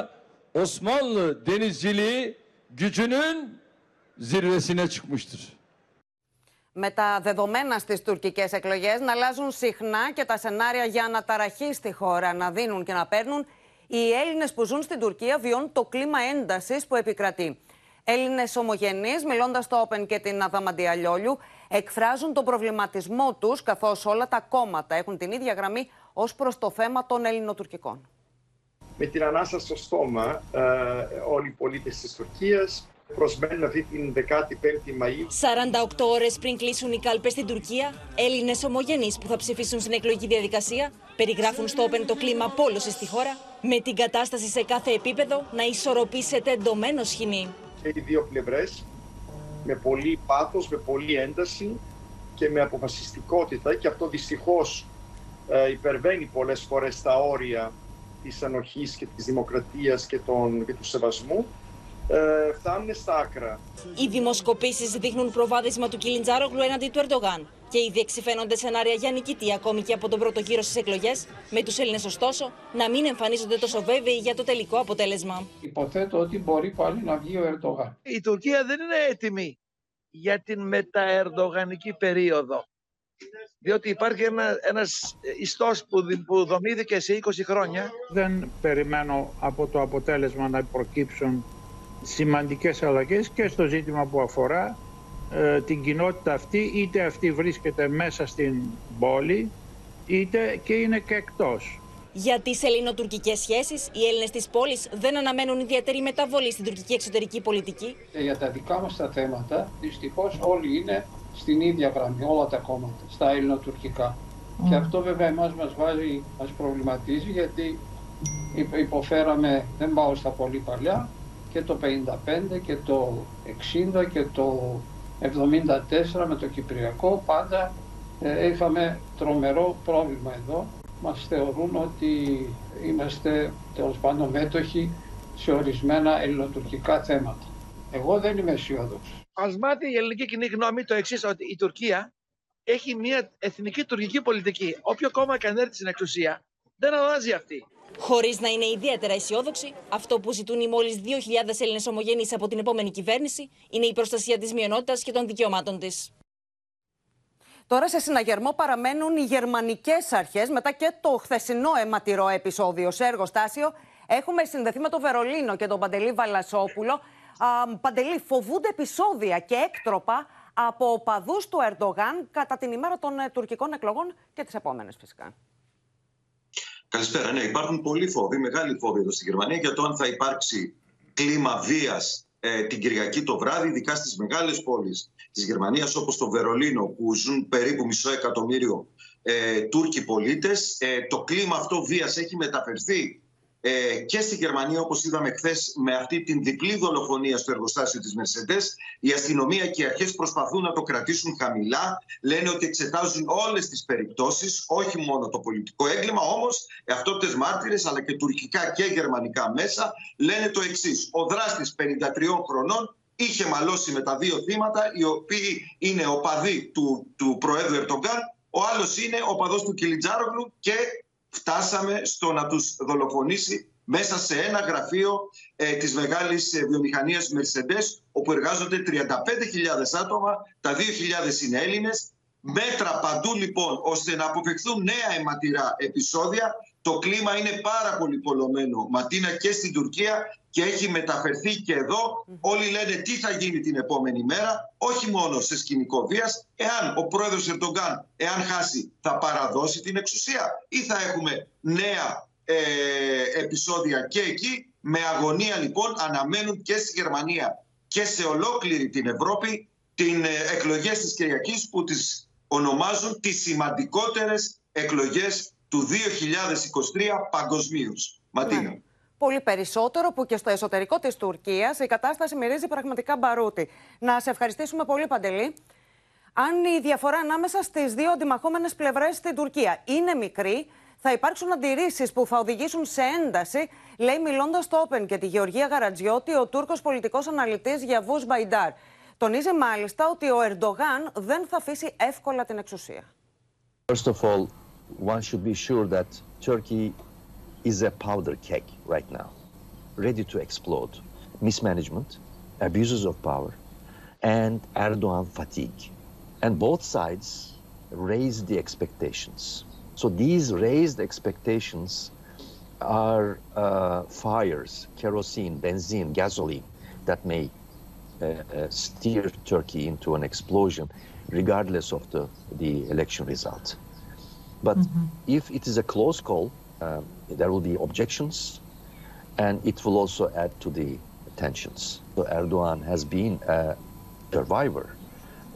Osmanlı denizciliği gücünün zirvesine çıkmıştır. με τα δεδομένα στις τουρκικές εκλογές να αλλάζουν συχνά και τα σενάρια για αναταραχή στη χώρα να δίνουν και να παίρνουν, οι Έλληνες που ζουν στην Τουρκία βιώνουν το κλίμα έντασης που επικρατεί. Έλληνες ομογενείς, μιλώντας στο Open και την Αδαμαντία Λιόλιου, εκφράζουν τον προβληματισμό τους, καθώς όλα τα κόμματα έχουν την ίδια γραμμή ως προς το θέμα των ελληνοτουρκικών. Με την ανάσα στο στόμα, ε, όλοι οι πολίτες της Τουρκίας προσμένουν αυτή την δεκάτη πέμπτη Μαΐου. σαράντα οκτώ ώρες πριν κλείσουν οι κάλπες στην Τουρκία, Έλληνες ομογενείς που θα ψηφίσουν στην εκλογική διαδικασία περιγράφουν στο Open το κλίμα απόλωσης στη χώρα, με την κατάσταση σε κάθε επίπεδο να ισορροπήσεται εντωμένο σχοινί. Και οι δύο πλευρές, με πολύ πάθος, με πολύ ένταση και με αποφασιστικότητα, και αυτό δυστυχώς ε, υπερβαίνει πολλές φορές τα όρια της ανοχής και της δημοκρατίας και, των, και του σεβασμού, ε, φτάνουν στα άκρα. Οι δημοσκοπήσεις δείχνουν προβάδισμα του Κιλιτσντάρογλου έναντι του Ερντογάν και ήδη εξυφαίνονται σενάρια για νικητή ακόμη και από τον πρώτο γύρο στις εκλογές, με τους Έλληνες ωστόσο να μην εμφανίζονται τόσο βέβαιοι για το τελικό αποτέλεσμα. Υποθέτω ότι μπορεί πάλι να βγει ο Ερντογάν. Η Τουρκία δεν είναι έτοιμη για την μεταερντογανική περίοδο, διότι υπάρχει ένα, ένας ιστός που, που δομήθηκε σε είκοσι χρόνια. Δεν περιμένω από το αποτέλεσμα να προκύψουν σημαντικές αλλαγές και στο ζήτημα που αφορά ε, την κοινότητα αυτή, είτε αυτή βρίσκεται μέσα στην πόλη, είτε και είναι και εκτός. Για τις ελληνοτουρκικές σχέσεις, οι Έλληνες της πόλης δεν αναμένουν ιδιαίτερη μεταβολή στην τουρκική εξωτερική πολιτική. Και για τα δικά μας τα θέματα, δυστυχώς όλοι είναι στην ίδια γραμμή, όλα τα κόμματα, στα ελληνοτουρκικά. Mm. Και αυτό βέβαια εμάς μας βάζει, μας προβληματίζει, γιατί υποφέραμε, δεν πάω στα πολύ παλιά, και το πενήντα πέντε και το εξήντα και το εβδομήντα τέσσερα με το Κυπριακό, πάντα ε, είχαμε τρομερό πρόβλημα εδώ. Μας θεωρούν ότι είμαστε τέλος πάντων μέτοχοι σε ορισμένα ελληνοτουρκικά θέματα. Εγώ δεν είμαι αισιόδοξος. Ας μάθει η ελληνική κοινή γνώμη το εξής, ότι η Τουρκία έχει μια εθνική τουρκική πολιτική. Όποιο κόμμα και αν έρθει στην εξουσία, δεν αλλάζει αυτή. Χωρίς να είναι ιδιαίτερα αισιόδοξοι, αυτό που ζητούν οι μόλις δύο χιλιάδες Έλληνες ομογενείς από την επόμενη κυβέρνηση είναι η προστασία της μειονότητας και των δικαιωμάτων της. Τώρα σε συναγερμό παραμένουν οι γερμανικές αρχές μετά και το χθεσινό αιματηρό επεισόδιο. Σε εργοστάσιο έχουμε συνδεθεί με το Βερολίνο και τον Παντελή Βαλασόπουλο. Α, Παντελή, φοβούνται επεισόδια και έκτροπα από οπαδούς του Ερντογάν κατά την ημέρα των τουρκικών εκλογών και τις επόμενες φυσικά. Καλησπέρα. Ναι, υπάρχουν πολλοί φόβοι, μεγάλοι φόβοι εδώ στη Γερμανία για το αν θα υπάρξει κλίμα βίας ε, την Κυριακή το βράδυ, ειδικά στις μεγάλες πόλεις της Γερμανίας όπως το Βερολίνο, που ζουν περίπου μισό εκατομμύριο ε, Τούρκοι πολίτες. Ε, το κλίμα αυτό βίας έχει μεταφερθεί ε, και στη Γερμανία, όπως είδαμε χθες με αυτή την διπλή δολοφονία στο εργοστάσιο της Μερσεντές. Η αστυνομία και οι αρχές προσπαθούν να το κρατήσουν χαμηλά. Λένε ότι εξετάζουν όλες τις περιπτώσεις, όχι μόνο το πολιτικό έγκλημα. Όμως, αυτόπτες μάρτυρες αλλά και τουρκικά και γερμανικά μέσα λένε το εξής. Ο δράστης πενήντα τριών χρονών είχε μαλώσει με τα δύο θύματα, οι οποίοι είναι οπαδοί του, του Προέδρου Ερντογκάν, ο άλλος είναι οπαδός του Κιλιτζάρογλου, και φτάσαμε στο να τους δολοφονήσει μέσα σε ένα γραφείο ε, της μεγάλης ε, βιομηχανίας Mercedes, όπου εργάζονται τριάντα πέντε χιλιάδες άτομα, τα δύο χιλιάδες είναι Έλληνες. Μέτρα παντού λοιπόν ώστε να αποφευχθούν νέα αιματηρά επεισόδια. Το κλίμα είναι πάρα πολύ πολλωμένο, Ματίνα, και στην Τουρκία, και έχει μεταφερθεί και εδώ. Όλοι λένε τι θα γίνει την επόμενη μέρα, όχι μόνο σε σκηνικό βίας. Εάν ο πρόεδρος Ερντογκάν, εάν χάσει, θα παραδώσει την εξουσία, ή θα έχουμε νέα ε, επεισόδια και εκεί. Με αγωνία λοιπόν αναμένουν και στη Γερμανία και σε ολόκληρη την Ευρώπη την ε, εκλογές της Κυριακής, που τις ονομάζουν τις σημαντικότερες εκλογές του δύο χιλιάδες είκοσι τρία παγκοσμίως. Ματίνα. Ναι. Πολύ περισσότερο που και στο εσωτερικό της Τουρκίας η κατάσταση μυρίζει πραγματικά μπαρούτι. Να σε ευχαριστήσουμε πολύ, Παντελή. Αν η διαφορά ανάμεσα στις δύο αντιμαχόμενες πλευρές στην Τουρκία είναι μικρή, θα υπάρξουν αντιρρήσεις που θα οδηγήσουν σε ένταση, λέει μιλώντας στο Open και τη Γεωργία Γαρατζιώτη ο Τούρκος πολιτικός αναλυτής Γιαβούς Μπαϊντάρ. Τονίζει μάλιστα ότι ο Ερντογάν δεν θα αφήσει εύκολα την εξουσία. First of all, one should be sure that Turkey is a powder keg right now, ready to explode. Mismanagement, abuses of power, and Erdogan fatigue. And both sides raised the expectations. So these raised expectations are uh, fires, kerosene, benzene, gasoline that may uh, uh, steer Turkey into an explosion regardless of the, the election result. But mm-hmm. if it is a close call, um, there will be objections and it will also add to the tensions. So Erdogan has been a survivor,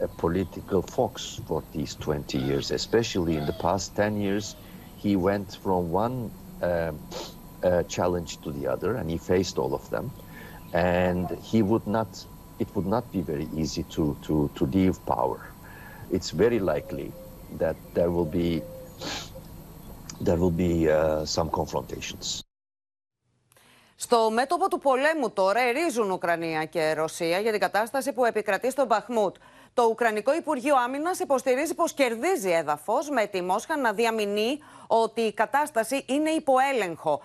a political fox for these twenty years, especially in the past ten years. He went from one um, uh, challenge to the other and he faced all of them. And he would not, it would not be very easy to, to, to leave power. It's very likely that there will be, there will be uh, some confrontations. Στο μέτωπο του πολέμου τώρα ερίζουν Ουκρανία και Ρωσία για την κατάσταση που επικρατεί στον Μπαχμούτ. Το Ουκρανικό Υπουργείο Άμυνας υποστηρίζει πως κερδίζει έδαφος, με τη Μόσχα να διαμηνεί ότι η κατάσταση είναι υποέλεγχο.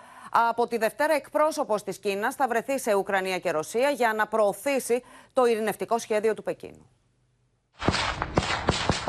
Από τη Δευτέρα, εκπρόσωπος της Κίνας θα βρεθεί σε Ουκρανία και Ρωσία για να προωθήσει το ειρηνευτικό σχέδιο του Πεκίνου.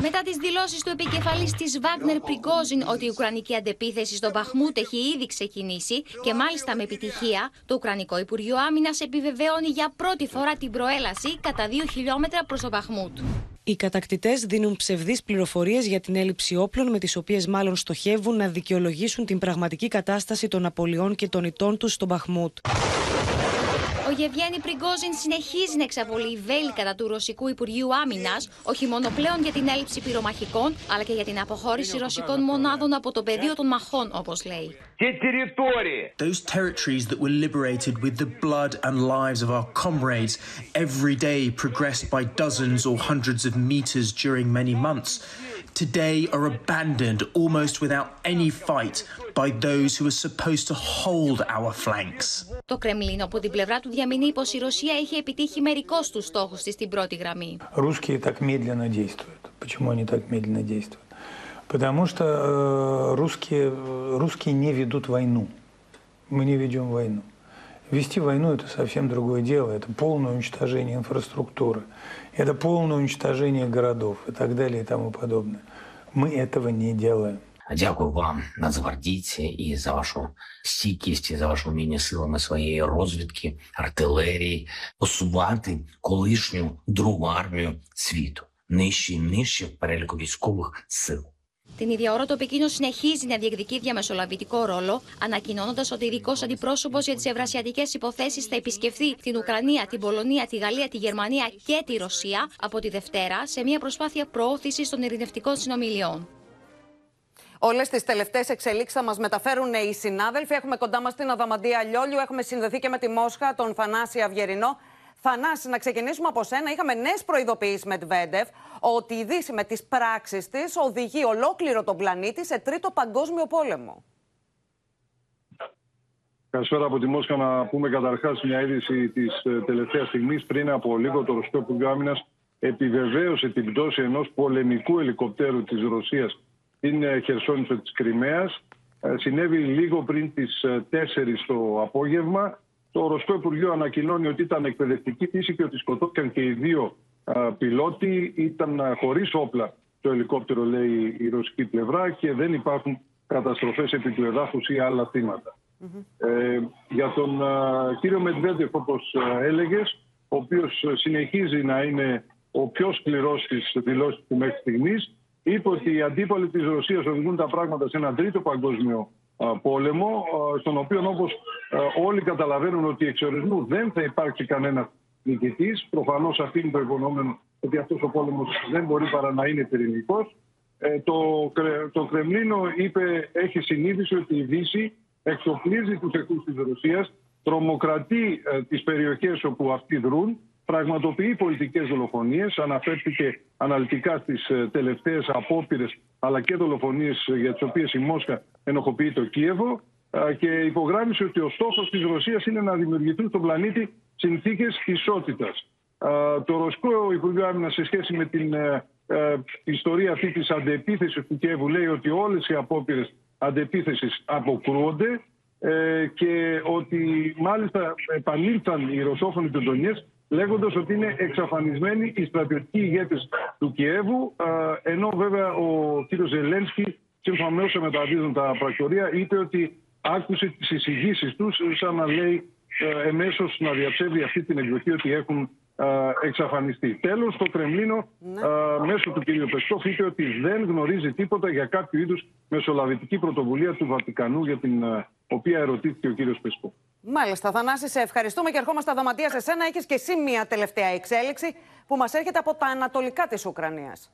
Μετά τις δηλώσεις του επικεφαλής της Βάγνερ Πριγκόζιν ότι η ουκρανική αντεπίθεση στον Μπαχμούτ έχει ήδη ξεκινήσει και μάλιστα με επιτυχία, το Ουκρανικό Υπουργείο Άμυνας επιβεβαιώνει για πρώτη φορά την προέλαση κατά δύο χιλιόμετρα προς τον Μπαχμούτ. Οι κατακτητές δίνουν ψευδείς πληροφορίες για την έλλειψη όπλων, με τις οποίες μάλλον στοχεύουν να δικαιολογήσουν την πραγματική κατάσταση των απολειών και των ητών τους στον Μπαχμούτ. Ο Γεβγένη Πριγκόζιν συνεχίζει να εξαπολύει βέλη κατά του Ρωσικού Υπουργείου Άμυνας, όχι μόνο πλέον για την έλλειψη πυρομαχικών, αλλά και για την αποχώρηση ρωσικών μονάδων από το πεδίο των μαχών, όπως λέει. Those territories that were liberated with the blood and lives of our comrades every day progressed by dozens or hundreds of meters during many months, today are abandoned almost without any fight by those who are supposed to hold our flanks. Το Κρεμλίνο από την πλευρά του διαμηνεί πως η Ρωσία έχει επιτύχει μερικώς τους στόχους της στην πρώτη γραμμή. Ρώσικοι так медленно действуют. Почему они так медленно действуют? Потому что русские русские не ведут войну. Мы не ведем войну. Вести войну это совсем другое дело. Это полное уничтожение инфраструктуры. Это полное уничтожение городов и так далее и тому подобное. Мы этого не делаем. Дякую вам за гвардейцы и за вашу стійкість, и за ваше умение силами своей разведки, артиллерии посувати колишню другу армію світу. Нижче і нижче в переліку військових сил. Την ίδια ώρα, το Πεκίνο συνεχίζει να διεκδικεί διαμεσολαβητικό ρόλο, ανακοινώνοντας ότι ειδικός αντιπρόσωπος για τις ευρασιατικές υποθέσεις θα επισκεφθεί την Ουκρανία, την Πολωνία, τη Γαλλία, τη Γερμανία και τη Ρωσία από τη Δευτέρα σε μια προσπάθεια προώθησης των ειρηνευτικών συνομιλιών. Όλες τις τελευταίες εξελίξεις θα μας μεταφέρουν οι συνάδελφοι. Έχουμε κοντά μας την Αδαμαντία Λιόλιου, έχουμε συνδεθεί και με τη Μόσχα, τον Θανάση Αυγερινό. Θανάση, να ξεκινήσουμε από σένα. Είχαμε νέες προειδοποιήσεις Μετβέντεφ ότι η Δύση με τις πράξεις της οδηγεί ολόκληρο τον πλανήτη σε τρίτο παγκόσμιο πόλεμο. Καλησπέρα από τη Μόσχα. Να πούμε καταρχάς μια είδηση της τελευταίας στιγμής. Πριν από λίγο, το Ρωσικό Υπουργείο Άμυνας επιβεβαίωσε την πτώση ενός πολεμικού ελικοπτέρου της Ρωσίας στην χερσόνησο της Κριμαίας. Συνέβη λίγο πριν τις τέσσερις το απόγευμα. Το Ρωσικό Υπουργείο ανακοινώνει ότι ήταν εκπαιδευτική πτήση και ότι σκοτώθηκαν και οι δύο α, πιλότοι. Ήταν α, χωρίς όπλα το ελικόπτερο, λέει η ρωσική πλευρά, και δεν υπάρχουν καταστροφές επί του εδάφους ή άλλα θύματα. Mm-hmm. Ε, για τον α, κύριο Μετβέντεφ, όπως έλεγες, ο οποίος συνεχίζει να είναι ο πιο σκληρός στις δηλώσεις του μέχρι στιγμής, είπε ότι οι αντίπαλοι της Ρωσίας οδηγούν τα πράγματα σε έναν τρίτο παγκόσμιο πόλεμο, στον οποίο, όπως όλοι καταλαβαίνουν, ότι εξ ορισμού δεν θα υπάρξει κανένα νικητής. Προφανώς αυτή είναι το υπονοούμενο, ότι αυτός ο πόλεμος δεν μπορεί παρά να είναι πυρηνικός. Ε, το, το Κρεμλίνο είπε, έχει συνείδηση ότι η Δύση εξοπλίζει τους εχθρούς της Ρωσίας, τρομοκρατεί ε, τις περιοχές όπου αυτοί δρούν, πραγματοποιεί πολιτικές δολοφονίες. Αναφέρθηκε αναλυτικά στις τελευταίες απόπειρες αλλά και δολοφονίες για τις οποίες η Μόσχα ενοχοποιεί το Κίεβο, και υπογράμμισε ότι ο στόχος της Ρωσίας είναι να δημιουργηθούν στον πλανήτη συνθήκες ισότητας. Το Ρωσικό Υπουργείο Άμυνας, σε σχέση με την ιστορία αυτή της αντεπίθεσης του Κιέβου, λέει ότι όλες οι απόπειρες αντεπίθεσης αποκρούονται και ότι μάλιστα επανήλθαν οι ρωσόφωνοι του Ντονιέτσκ, λέγοντας ότι είναι εξαφανισμένοι οι στρατιωτικοί ηγέτες του Κιέβου, ενώ βέβαια ο κύριος Ζελένσκι, σύμφωνα με όσα μεταδίδουν τα πρακτορία, είπε ότι άκουσε τις εισηγήσεις τους, σαν να λέει εμέσως να διαψεύδει αυτή την εκδοχή ότι έχουν εξαφανιστεί. Τέλος, το Κρεμλίνο, ναι, μέσω του κ. Πεσκόφ, είπε ότι δεν γνωρίζει τίποτα για κάποιο είδους μεσολαβητική πρωτοβουλία του Βατικανού, για την οποία ερωτήθηκε ο κ. Πεσκόφ. Μάλιστα, Θανάση, σε ευχαριστούμε και ερχόμαστε στα δωματεία σε σένα. Έχεις και εσύ μια τελευταία εξέλιξη που μας έρχεται από τα ανατολικά της Ουκρανίας.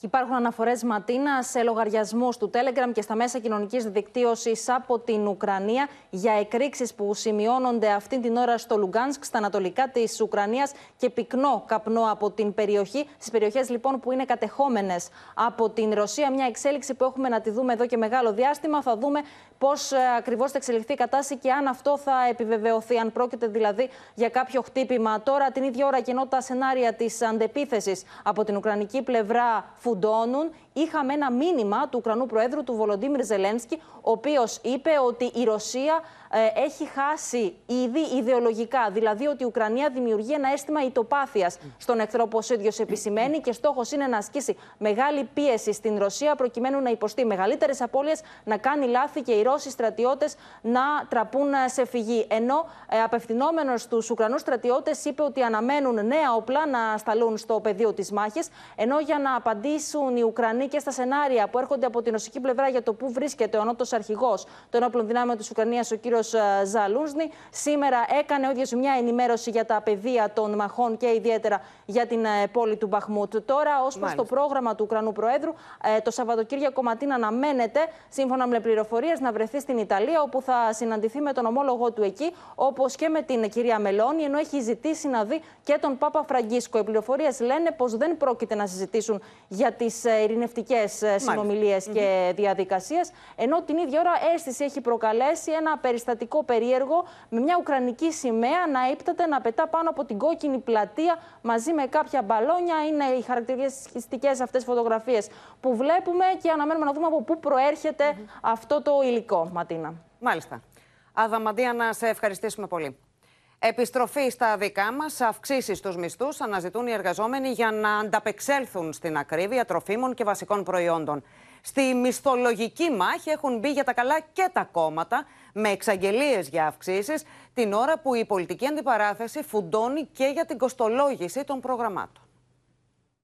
Υπάρχουν αναφορές, Ματίνα, σε λογαριασμούς του Telegram και στα μέσα κοινωνικής δικτύωσης από την Ουκρανία για εκρήξεις που σημειώνονται αυτή την ώρα στο Λουγκάνσκ, στα ανατολικά της Ουκρανίας, και πυκνό καπνό από την περιοχή. Στις περιοχές λοιπόν που είναι κατεχόμενες από την Ρωσία, μια εξέλιξη που έχουμε να τη δούμε εδώ και μεγάλο διάστημα. Θα δούμε πώς ακριβώς θα εξελιχθεί η κατάσταση και αν αυτό θα επιβεβαιωθεί, αν πρόκειται δηλαδή για κάποιο χτύπημα. Τώρα, την ίδια ώρα, ενώ τα σενάρια της αντεπίθεσης από την ουκρανική πλευρά φουντώνουν, είχαμε ένα μήνυμα του Ουκρανού Προέδρου, του Βολοντίμιρ Ζελένσκι, ο οποίος είπε ότι η Ρωσία ε, έχει χάσει ήδη ιδεολογικά. Δηλαδή ότι η Ουκρανία δημιουργεί ένα αίσθημα ητοπάθειας στον εχθρό, όπως ο ίδιος επισημαίνει, και στόχος είναι να ασκήσει μεγάλη πίεση στην Ρωσία προκειμένου να υποστεί μεγαλύτερες απώλειες, να κάνει λάθη και οι Ρώσοι στρατιώτες να τραπούν σε φυγή. Ενώ ε, απευθυνόμενος στους Ουκρανούς στρατιώτες είπε ότι αναμένουν νέα όπλα να σταλούν στο πεδίο της μάχης, ενώ για να απαντήσουν οι Ουκρανοί και στα σενάρια που έρχονται από την ρωσική πλευρά για το πού βρίσκεται ο νότος αρχηγός των όπλων δυνάμεων της Ουκρανίας, ο κύριος Ζαλούνσνη, σήμερα έκανε ο ίδιος μια ενημέρωση για τα πεδία των μαχών και ιδιαίτερα για την πόλη του Μπαχμούτ. Τώρα, ως προς το πρόγραμμα του Ουκρανού Προέδρου, το Σαββατοκύριακο, Ματίνα, αναμένεται, σύμφωνα με πληροφορίες, να βρεθεί στην Ιταλία, όπου θα συναντηθεί με τον ομόλογό του εκεί, όπως και με την κυρία Μελώνη, ενώ έχει ζητήσει να δει και τον Πάπα Φραγκίσκο. Οι πληροφορίες λένε πως δεν πρόκειται να συζητήσουν για τις ειρηνευτικές συνομιλίες και διαδικασίες, ενώ την ίδια ώρα αίσθηση έχει προκαλέσει ένα περιστατικό περίεργο με μια ουκρανική σημαία να ύπταται, να πετά πάνω από την κόκκινη πλατεία μαζί με κάποια μπαλόνια. Είναι οι χαρακτηριστικές αυτές φωτογραφίες που βλέπουμε και αναμένουμε να δούμε από πού προέρχεται mm-hmm. αυτό το υλικό, Ματίνα. Μάλιστα. Αδαμαντία, να σε ευχαριστήσουμε πολύ. Επιστροφή στα δικά μας, αυξήσεις στους μισθούς αναζητούν οι εργαζόμενοι για να ανταπεξέλθουν στην ακρίβεια τροφίμων και βασικών προϊόντων. Στη μισθολογική μάχη έχουν μπει για τα καλά και τα κόμματα, με εξαγγελίες για αυξήσεις, την ώρα που η πολιτική αντιπαράθεση φουντώνει και για την κοστολόγηση των προγραμμάτων.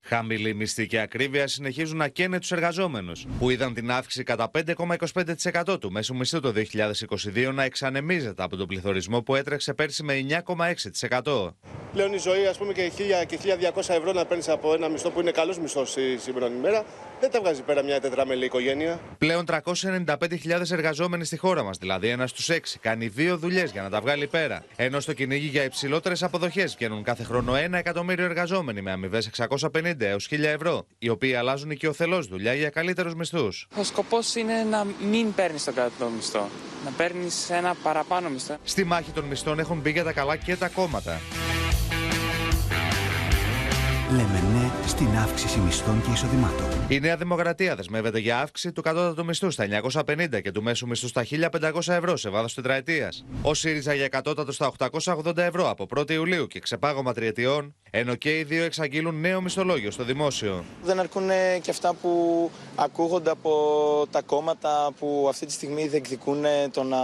Χαμηλή μισθή και ακρίβεια συνεχίζουν να καίνε τους εργαζόμενους, που είδαν την αύξηση κατά πέντε κόμμα είκοσι πέντε τοις εκατό του μέσου μισθού το δύο χιλιάδες είκοσι δύο να εξανεμίζεται από τον πληθωρισμό που έτρεξε πέρσι με εννιά κόμμα έξι τοις εκατό. Πλέον η ζωή, ας πούμε, και χίλια και χίλια διακόσια ευρώ να παίρνεις από ένα μισθό που είναι καλός μισθός η σημερινή ημέρα, δεν τα βγάζει πέρα μια τετράμελη οικογένεια. Πλέον τριακόσιες ενενήντα πέντε χιλιάδες εργαζόμενοι στη χώρα μας, δηλαδή ένας στους έξι, κάνει δύο δουλειές για να τα βγάλει πέρα. Ενώ στο κυνήγι για υψηλότερες αποδοχές βγαίνουν κάθε χρόνο ένα εκατομμύριο εργαζόμενοι με αμοιβές εξακόσια πενήντα έως χίλια ευρώ, οι οποίοι αλλάζουν οικειοθελώς δουλειά για καλύτερους μισθούς. Ο σκοπός είναι να μην παίρνεις τον κάτω μισθό, να παίρνεις ένα παραπάνω μισθό. Στη μάχη των μισθών έχουν μπει για τα καλά και τα κόμματα. Λέμε ναι στην αύξηση μισθών και εισοδημάτων. Η Νέα Δημοκρατία δεσμεύεται για αύξηση του κατώτατου μισθού στα εννιακόσια πενήντα και του μέσου μισθού στα χίλια πεντακόσια ευρώ σε βάθος τετραετίας. Ο ΣΥΡΙΖΑ για κατώτατο στα οκτακόσια ογδόντα ευρώ από πρώτη Ιουλίου και ξεπάγωμα τριετιών, ενώ και οι δύο εξαγγείλουν νέο μισθολόγιο στο δημόσιο. Δεν αρκούν και αυτά που ακούγονται από τα κόμματα που αυτή τη στιγμή διεκδικούν το να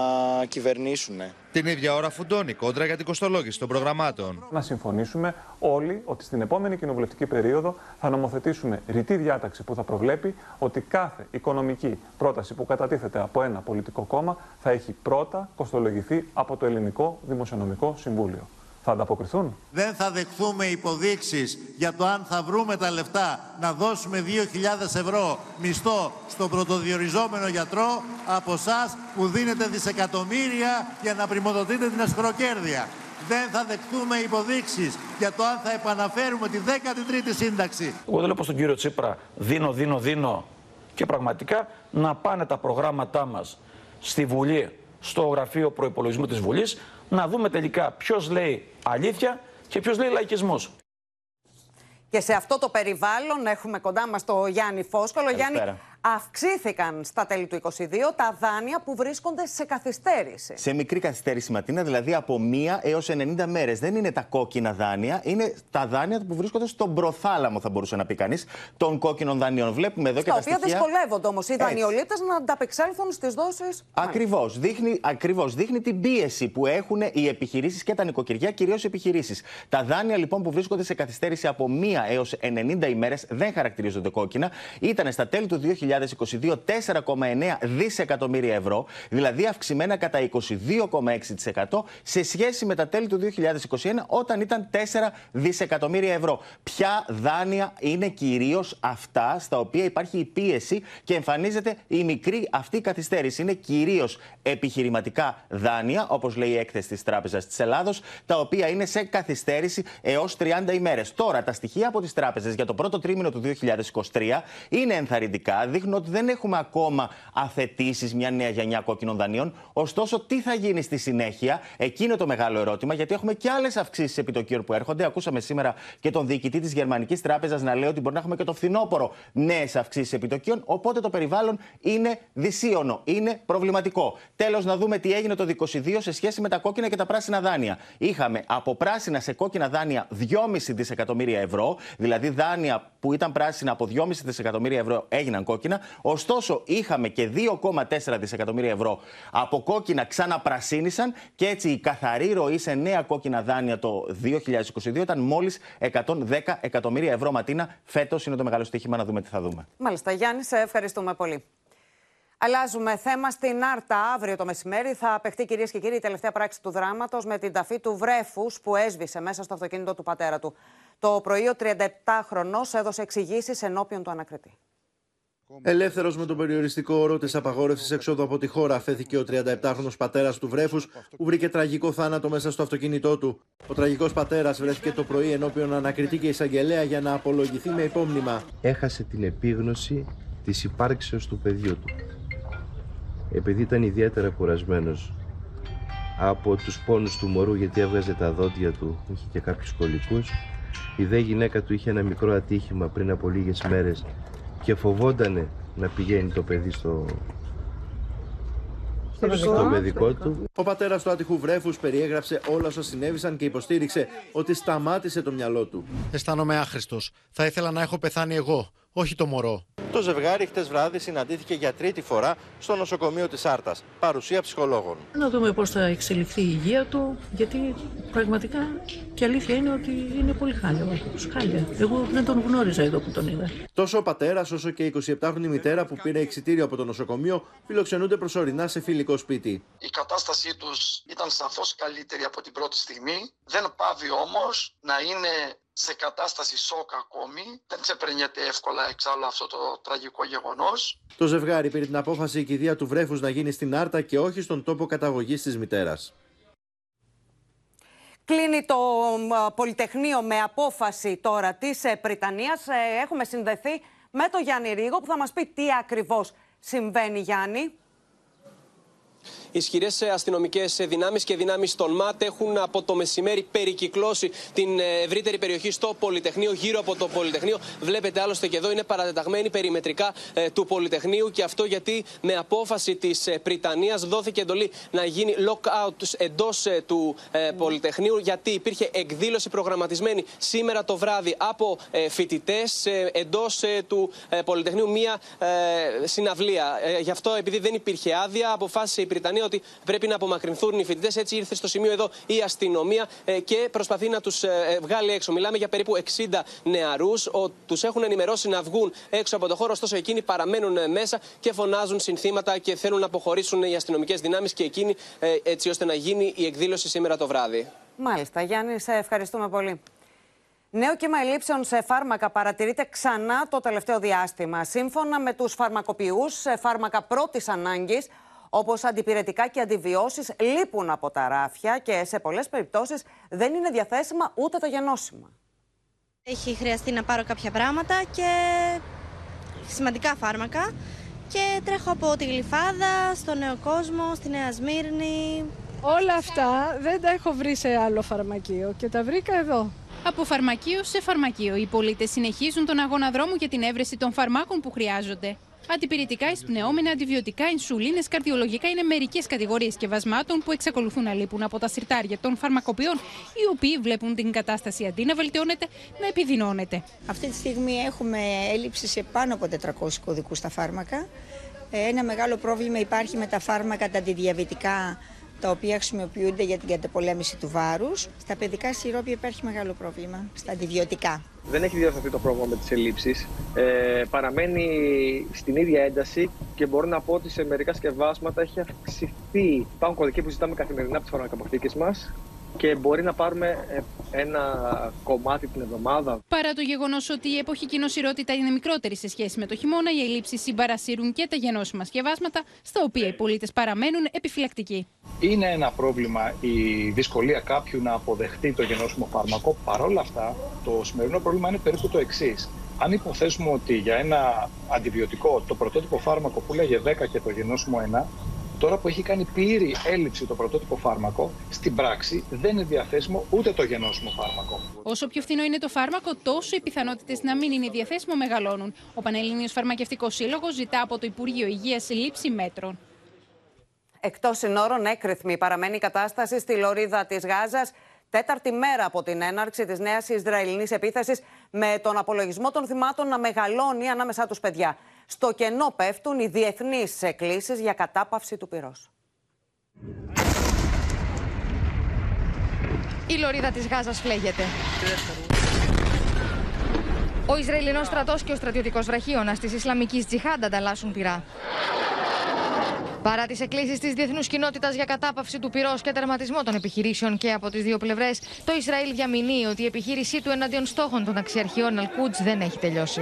κυβερνήσουν. Την ίδια ώρα φουντώνει κόντρα για την κοστολόγηση των προγραμμάτων. Να συμφωνήσουμε όλοι ότι στην επόμενη κοινοβουλευτική περίοδο θα νομοθετήσουμε ρητή διάταξη που θα προβλέπει ότι κάθε οικονομική πρόταση που κατατίθεται από ένα πολιτικό κόμμα θα έχει πρώτα κοστολογηθεί από το Ελληνικό Δημοσιονομικό Συμβούλιο. Θα ανταποκριθούν. Δεν θα δεχθούμε υποδείξεις για το αν θα βρούμε τα λεφτά να δώσουμε δύο χιλιάδες ευρώ μισθό στον πρωτοδιοριζόμενο γιατρό από εσάς που δίνετε δισεκατομμύρια για να πρημοδοτείτε την ασχροκέρδεια. Δεν θα δεχτούμε υποδείξεις για το αν θα επαναφέρουμε τη δέκατη τρίτη σύνταξη. Εγώ δεν λέω πως τον κύριο Τσίπρα δίνω, δίνω, δίνω και πραγματικά να πάνε τα προγράμματά μας στη Βουλή, στο γραφείο προϋπολογισμού της Βουλής, να δούμε τελικά ποιος λέει αλήθεια και ποιος λέει λαϊκισμός. Και σε αυτό το περιβάλλον έχουμε κοντά μας τον Γιάννη Φόσκολο. Καλησπέρα. Γιάννη, αυξήθηκαν στα τέλη του είκοσι δύο τα δάνεια που βρίσκονται σε καθυστέρηση. Σε μικρή καθυστέρηση, Ματίνα, δηλαδή από μία έως ενενήντα μέρες. Δεν είναι τα κόκκινα δάνεια, είναι τα δάνεια που βρίσκονται στον προθάλαμο, θα μπορούσε να πει κανείς, των κόκκινων δανείων. Βλέπουμε εδώ στα και τα στοιχεία. Τα οποία δυσκολεύονται όμως οι δανειολήπτες να ανταπεξέλθουν στις δόσεις. Ακριβώς. Δείχνει, ακριβώς. Δείχνει την πίεση που έχουν οι επιχειρήσεις και τα νοικοκυριά, κυρίως οι επιχειρήσεις. Τα δάνεια λοιπόν που βρίσκονται σε καθυστέρηση από μία έως ενενήντα ημέρες δεν χαρακτηρίζονται κόκκινα. Ήταν στα τέλη του δύο χιλιάδες είκοσι δύο τέσσερα κόμμα εννέα δισεκατομμύρια ευρώ, δηλαδή αυξημένα κατά είκοσι δύο κόμμα έξι τοις εκατό σε σχέση με τα τέλη του δύο χιλιάδες είκοσι ένα, όταν ήταν τέσσερα δισεκατομμύρια ευρώ. Ποια δάνεια είναι κυρίως αυτά στα οποία υπάρχει η πίεση και εμφανίζεται η μικρή αυτή καθυστέρηση? Είναι κυρίως επιχειρηματικά δάνεια, όπως λέει η έκθεση της Τράπεζας της Ελλάδος, τα οποία είναι σε καθυστέρηση έως τριάντα ημέρες. Τώρα, τα στοιχεία από τις τράπεζες για το πρώτο τρίμηνο του δύο χιλιάδες είκοσι τρία είναι ενθαρρυντικά. Δείχνουν ότι δεν έχουμε ακόμα αθετήσεις μια νέα γενιά κόκκινων δανείων. Ωστόσο, τι θα γίνει στη συνέχεια, εκείνο το μεγάλο ερώτημα, γιατί έχουμε και άλλες αυξήσεις επιτοκίων που έρχονται. Ακούσαμε σήμερα και τον διοικητή της Γερμανικής Τράπεζας να λέει ότι μπορεί να έχουμε και το φθινόπωρο νέες αυξήσεις επιτοκίων. Οπότε το περιβάλλον είναι δυσίωνο, είναι προβληματικό. Τέλος, να δούμε τι έγινε το είκοσι δύο σε σχέση με τα κόκκινα και τα πράσινα δάνεια. Είχαμε από πράσινα σε κόκκινα δάνεια δυόμισι δισεκατομμύρια ευρώ, δηλαδή δάνεια που ήταν πράσινα από δυόμισι δισεκατομμύρια ευρώ έγιναν κόκκινα. Ωστόσο, είχαμε και δύο κόμμα τέσσερα δισεκατομμύρια ευρώ από κόκκινα ξαναπρασίνησαν και έτσι η καθαρή ροή σε νέα κόκκινα δάνεια το δύο χιλιάδες είκοσι δύο ήταν μόλις εκατόν δέκα εκατομμύρια ευρώ. Ματίνα, φέτος είναι το μεγάλο στοίχημα, να δούμε τι θα δούμε. Μάλιστα, Γιάννη, σε ευχαριστούμε πολύ. Αλλάζουμε θέμα στην Άρτα. Αύριο το μεσημέρι θα παιχτεί, κυρίες και κύριοι, η τελευταία πράξη του δράματος με την ταφή του βρέφους που έσβησε μέσα στο αυτοκίνητο του πατέρα του. Το πρωί ο τριανταεπτάχρονος έδωσε εξηγήσεις ενώπιον του ανακριτή. Ελεύθερος με τον περιοριστικό όρο της απαγόρευσης εξόδου από τη χώρα, αφέθηκε ο τριανταεπτάχρονος πατέρας του βρέφους που βρήκε τραγικό θάνατο μέσα στο αυτοκίνητό του. Ο τραγικός πατέρας βρέθηκε το πρωί ενώπιον ανακριτή και εισαγγελέα για να απολογηθεί με υπόμνημα. Έχασε την επίγνωση της υπάρξεως του παιδιού του, επειδή ήταν ιδιαίτερα κουρασμένος από τους πόνους του μωρού, γιατί έβγαζε τα δόντια του, είχε και κάποιους κολικούς. Η δε γυναίκα του είχε ένα μικρό ατύχημα πριν από λίγες μέρες και φοβότανε να πηγαίνει το παιδί στο, στο, στο παιδικό του. Ο πατέρας του άτυχου βρέφους περιέγραψε όλα όσα συνέβησαν και υποστήριξε ότι σταμάτησε το μυαλό του. Αισθάνομαι άχρηστος. Θα ήθελα να έχω πεθάνει εγώ, όχι το μωρό. Το ζευγάρι χτες βράδυ συναντήθηκε για τρίτη φορά στο νοσοκομείο της Άρτας. Παρουσία ψυχολόγων. Να δούμε πώς θα εξελιχθεί η υγεία του, γιατί πραγματικά και αλήθεια είναι ότι είναι πολύ χάλια. Χάλια. Εγώ δεν τον γνώριζα εδώ που τον είδα. Τόσο ο πατέρας όσο και η εικοσιεπτάχρονη μητέρα που πήρε εξιτήριο από το νοσοκομείο φιλοξενούνται προσωρινά σε φιλικό σπίτι. Η κατάστασή τους ήταν σαφώς καλύτερη από την πρώτη στιγμή. Δεν πάβει όμως να είναι σε κατάσταση σοκ ακόμη, δεν ξεπερνιέται εύκολα εξάλλου αυτό το τραγικό γεγονός. Το ζευγάρι πήρε την απόφαση η κηδεία του βρέφους να γίνει στην Άρτα και όχι στον τόπο καταγωγής της μητέρας. Κλείνει το Πολυτεχνείο με απόφαση τώρα της Πριτανίας. Έχουμε συνδεθεί με τον Γιάννη Ρίγο που θα μας πει τι ακριβώς συμβαίνει, Γιάννη. Ισχυρές αστυνομικές δυνάμεις και δυνάμεις των ΜΑΤ έχουν από το μεσημέρι περικυκλώσει την ευρύτερη περιοχή στο Πολυτεχνείο, γύρω από το Πολυτεχνείο. Βλέπετε άλλωστε και εδώ είναι παρατεταγμένοι περιμετρικά του Πολυτεχνείου και αυτό γιατί με απόφαση της Πριτανίας δόθηκε εντολή να γίνει lock-out εντός του Πολυτεχνείου, γιατί υπήρχε εκδήλωση προγραμματισμένη σήμερα το βράδυ από φοιτητές εντός του Πολυτεχνείου, μία συναυλία. Γι' αυτό, επειδή δεν υπήρχε άδεια, αποφάσισε η Πριτανία ότι πρέπει να απομακρυνθούν οι φοιτητές. Έτσι ήρθε στο σημείο εδώ η αστυνομία και προσπαθεί να τους βγάλει έξω. Μιλάμε για περίπου εξήντα νεαρούς. Τους έχουν ενημερώσει να βγουν έξω από το χώρο, ωστόσο εκείνοι παραμένουν μέσα και φωνάζουν συνθήματα και θέλουν να αποχωρήσουν οι αστυνομικές δυνάμεις και εκείνοι, έτσι ώστε να γίνει η εκδήλωση σήμερα το βράδυ. Μάλιστα, Γιάννη, σε ευχαριστούμε πολύ. Νέο κύμα ελλείψεων σε φάρμακα παρατηρείται ξανά το τελευταίο διάστημα. Σύμφωνα με τους φαρμακοποιούς, φάρμακα πρώτης ανάγκης, όπως αντιπηρετικά και αντιβιώσεις, λείπουν από τα ράφια και σε πολλές περιπτώσεις δεν είναι διαθέσιμα ούτε τα γενώσιμα. Έχει χρειαστεί να πάρω κάποια πράγματα και σημαντικά φάρμακα και τρέχω από τη Γλυφάδα, στο Νέο Κόσμο, στη Νέα Σμύρνη. Όλα αυτά δεν τα έχω βρει σε άλλο φαρμακείο και τα βρήκα εδώ. Από φαρμακείο σε φαρμακείο, οι πολίτες συνεχίζουν τον αγώνα δρόμου για την έβρεση των φαρμάκων που χρειάζονται. Αντιπηρετικά, εισπνεώμενα, αντιβιωτικά, ινσουλίνες, καρδιολογικά είναι μερικές κατηγορίες σκευασμάτων που εξακολουθούν να λείπουν από τα συρτάρια των φαρμακοποιών, οι οποίοι βλέπουν την κατάσταση αντί να βελτιώνεται, να επιδεινώνεται. Αυτή τη στιγμή έχουμε έλλειψη σε πάνω από τετρακόσιους κωδικούς στα φάρμακα. Ένα μεγάλο πρόβλημα υπάρχει με τα φάρμακα τα αντιδιαβητικά, τα οποία χρησιμοποιούνται για την καταπολέμηση του βάρους. Στα παιδικά σιρόπια υπάρχει μεγάλο πρόβλημα, στα αντιβιωτικά. Δεν έχει διορθωθεί το πρόβλημα με τις ελλείψεις. Ε, παραμένει στην ίδια ένταση και μπορώ να πω ότι σε μερικά σκευάσματα έχει αυξηθεί τα ογκωδική που ζητάμε καθημερινά από τις φαρμακοποθήκες μας. Και μπορεί να πάρουμε ένα κομμάτι την εβδομάδα. Παρά το γεγονός ότι η εποχική νοσηρότητα είναι μικρότερη σε σχέση με το χειμώνα, οι ελλείψεις συμπαρασύρουν και τα γενώσιμα σκευάσματα, στα οποία οι πολίτες παραμένουν επιφυλακτικοί. Είναι ένα πρόβλημα η δυσκολία κάποιου να αποδεχτεί το γενώσιμο φάρμακο. Παρ' όλα αυτά, το σημερινό πρόβλημα είναι περίπου το εξής. Αν υποθέσουμε ότι για ένα αντιβιωτικό, το πρωτότυπο φάρμακο που λέγε δέκα και το γενώσιμο ένα, τώρα που έχει κάνει πλήρη έλλειψη το πρωτότυπο φάρμακο, στην πράξη δεν είναι διαθέσιμο ούτε το γενώσιμο φάρμακο. Όσο πιο φθηνό είναι το φάρμακο, τόσο οι πιθανότητες να μην είναι διαθέσιμο μεγαλώνουν. Ο Πανελληνίος Φαρμακευτικός Σύλλογος ζητά από το Υπουργείο Υγείας λήψη μέτρων. Εκτός συνόρων, έκρηθμη παραμένει η κατάσταση στη Λωρίδα της Γάζας. Τέταρτη μέρα από την έναρξη της νέας Ισραηλινής επίθεσης, με τον απολογισμό των θυμάτων να μεγαλώνει ανάμεσά τους παιδιά. Στο κενό πέφτουν οι διεθνείς εκκλήσεις για κατάπαυση του πυρός. Η Λωρίδα της Γάζας φλέγεται. Ο Ισραηλινός στρατός και ο στρατιωτικός βραχίωνας της Ισλαμικής Τζιχάντα ανταλλάσσουν πυρά. Παρά τις εκκλήσεις της διεθνούς κοινότητας για κατάπαυση του πυρός και τερματισμό των επιχειρήσεων και από τις δύο πλευρές, το Ισραήλ διαμηνεί ότι η επιχείρησή του εναντίον στόχων των αξιαρχείων Αλ-Κούτς δεν έχει τελειώσει.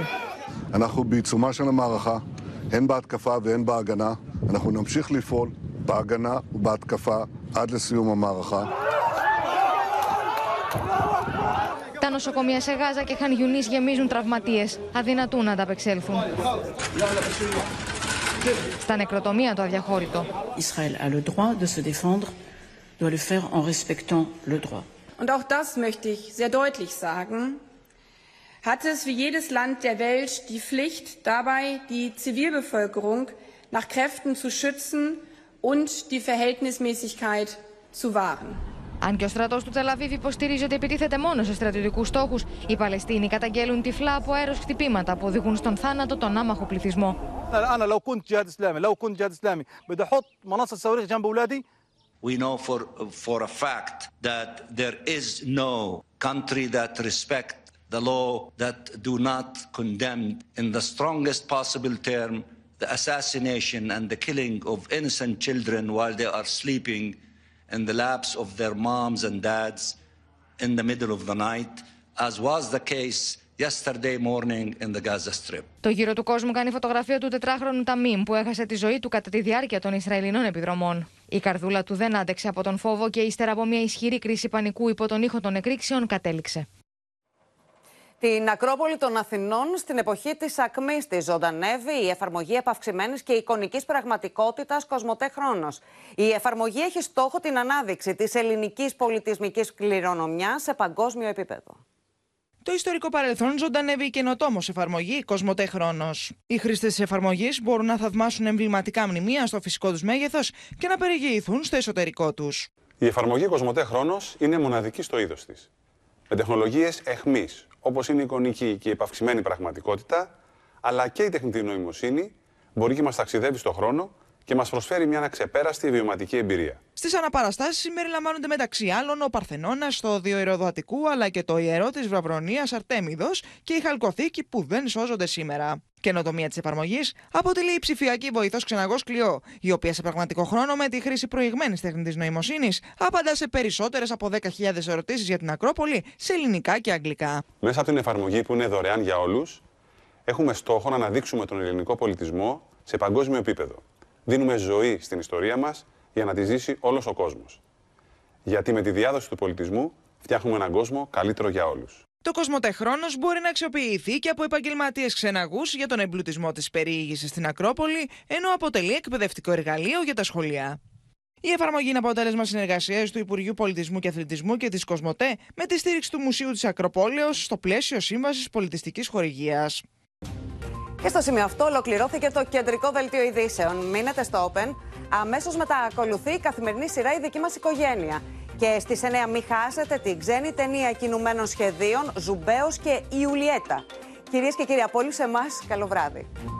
Τα νοσοκομεία σε Γάζα και Χαν Γιουνίς γεμίζουν τραυματίες, αδυνατούν να ανταπεξέλθουν. Στα νεκροτομεία το αδιαχώρητο. Israël a le droit de se défendre, doit le faire en respectant le droit. Und auch das möchte ich sehr deutlich sagen. Hat es wie jedes Land der Welt die Pflicht, dabei die Zivilbevölkerung nach Kräften zu schützen und die Verhältnismäßigkeit zu wahren. Αν και ο στρατός του Τελαβίβ υποστηρίζει ότι επιτίθεται μόνο σε στρατιωτικούς στόχους, οι Παλαιστίνοι καταγγέλουν τυφλά από αέρος χτυπήματα που οδηγούν στον θάνατο τον άμαχο πληθυσμό. We know for, for a fact that there is no country that respect the law, that do not condemn in the strongest possible term the assassination and the killing of innocent children while they are sleeping in the laps of their moms and dads in the middle of the night, as was the case yesterday morning in the Gaza Strip. Το γύρο του κόσμου κάνει φωτογραφία του τετράχρονου Ταμίμ που έχασε τη ζωή του κατά τη διάρκεια των Ισραηλινών επιδρομών. Η καρδούλα του δεν άντεξε από τον φόβο και ύστερα από μια ισχυρή κρίση πανικού υπό τον ήχο των εκρήξεων κατέληξε. Την Ακρόπολη των Αθηνών στην εποχή της ακμής της ζωντανεύει η εφαρμογή επαυξημένης και εικονικής πραγματικότητας Κοσμοτέ Χρόνος. Η εφαρμογή έχει στόχο την ανάδειξη της ελληνικής πολιτισμικής κληρονομιάς σε παγκόσμιο επίπεδο. Το ιστορικό παρελθόν ζωντανεύει η καινοτόμως εφαρμογή Κοσμοτέ Χρόνος. Οι χρήστες της εφαρμογής μπορούν να θαυμάσουν εμβληματικά μνημεία στο φυσικό τους μέγεθος και να περιηγηθούν στο εσωτερικό τους. Η εφαρμογή Κοσμοτέ Χρόνος είναι μοναδική στο είδος της. Με τεχνολογίες αιχμής, όπως είναι η εικονική και η επαυξημένη πραγματικότητα, αλλά και η τεχνητή νοημοσύνη, μπορεί και μας ταξιδεύει στον χρόνο και μας προσφέρει μια αναξεπέραστη βιωματική εμπειρία. Στις αναπαραστάσεις συμπεριλαμβάνονται μεταξύ άλλων ο Παρθενώνας, το Οδείο Ηροδατικού, αλλά και το Ιερό της Βραυρονίας Αρτέμιδος και η Χαλκοθήκη που δεν σώζονται σήμερα. Καινοτομία της εφαρμογής αποτελεί η ψηφιακή βοηθός Ξεναγός Κλειό, η οποία σε πραγματικό χρόνο με τη χρήση προηγμένης τεχνητής νοημοσύνης απαντά σε περισσότερες από δέκα χιλιάδες ερωτήσεις για την Ακρόπολη σε ελληνικά και αγγλικά. Μέσα από την εφαρμογή που είναι δωρεάν για όλους, έχουμε στόχο να αναδείξουμε τον ελληνικό πολιτισμό σε παγκόσμιο επίπεδο. Δίνουμε ζωή στην ιστορία μας για να τη ζήσει όλος ο κόσμος. Γιατί με τη διάδοση του πολιτισμού φτιάχνουμε έναν κόσμο καλύτερο για όλους. Το Κοσμοτέ Χρόνος μπορεί να αξιοποιηθεί και από επαγγελματίες ξεναγούς για τον εμπλουτισμό της περιήγησης στην Ακρόπολη, ενώ αποτελεί εκπαιδευτικό εργαλείο για τα σχολεία. Η εφαρμογή είναι αποτέλεσμα συνεργασίας του Υπουργείου Πολιτισμού και Αθλητισμού και της Κοσμοτέ με τη στήριξη του Μουσείου της Ακροπόλεως στο πλαίσιο Σύμβασης Πολιτιστικής Χορηγίας. Και στο σημείο αυτό ολοκληρώθηκε το κεντρικό δελτίο ειδήσεων. Μείνετε στο Open. Αμέσως μετά ακολουθεί η καθημερινή σειρά «Η δική μας οικογένεια». Και στις εννιά μην χάσετε την ξένη ταινία κινουμένων σχεδίων «Ζουμπέος και Ιουλιέτα». Κυρίες και κύριοι, από όλους εμάς, καλό βράδυ.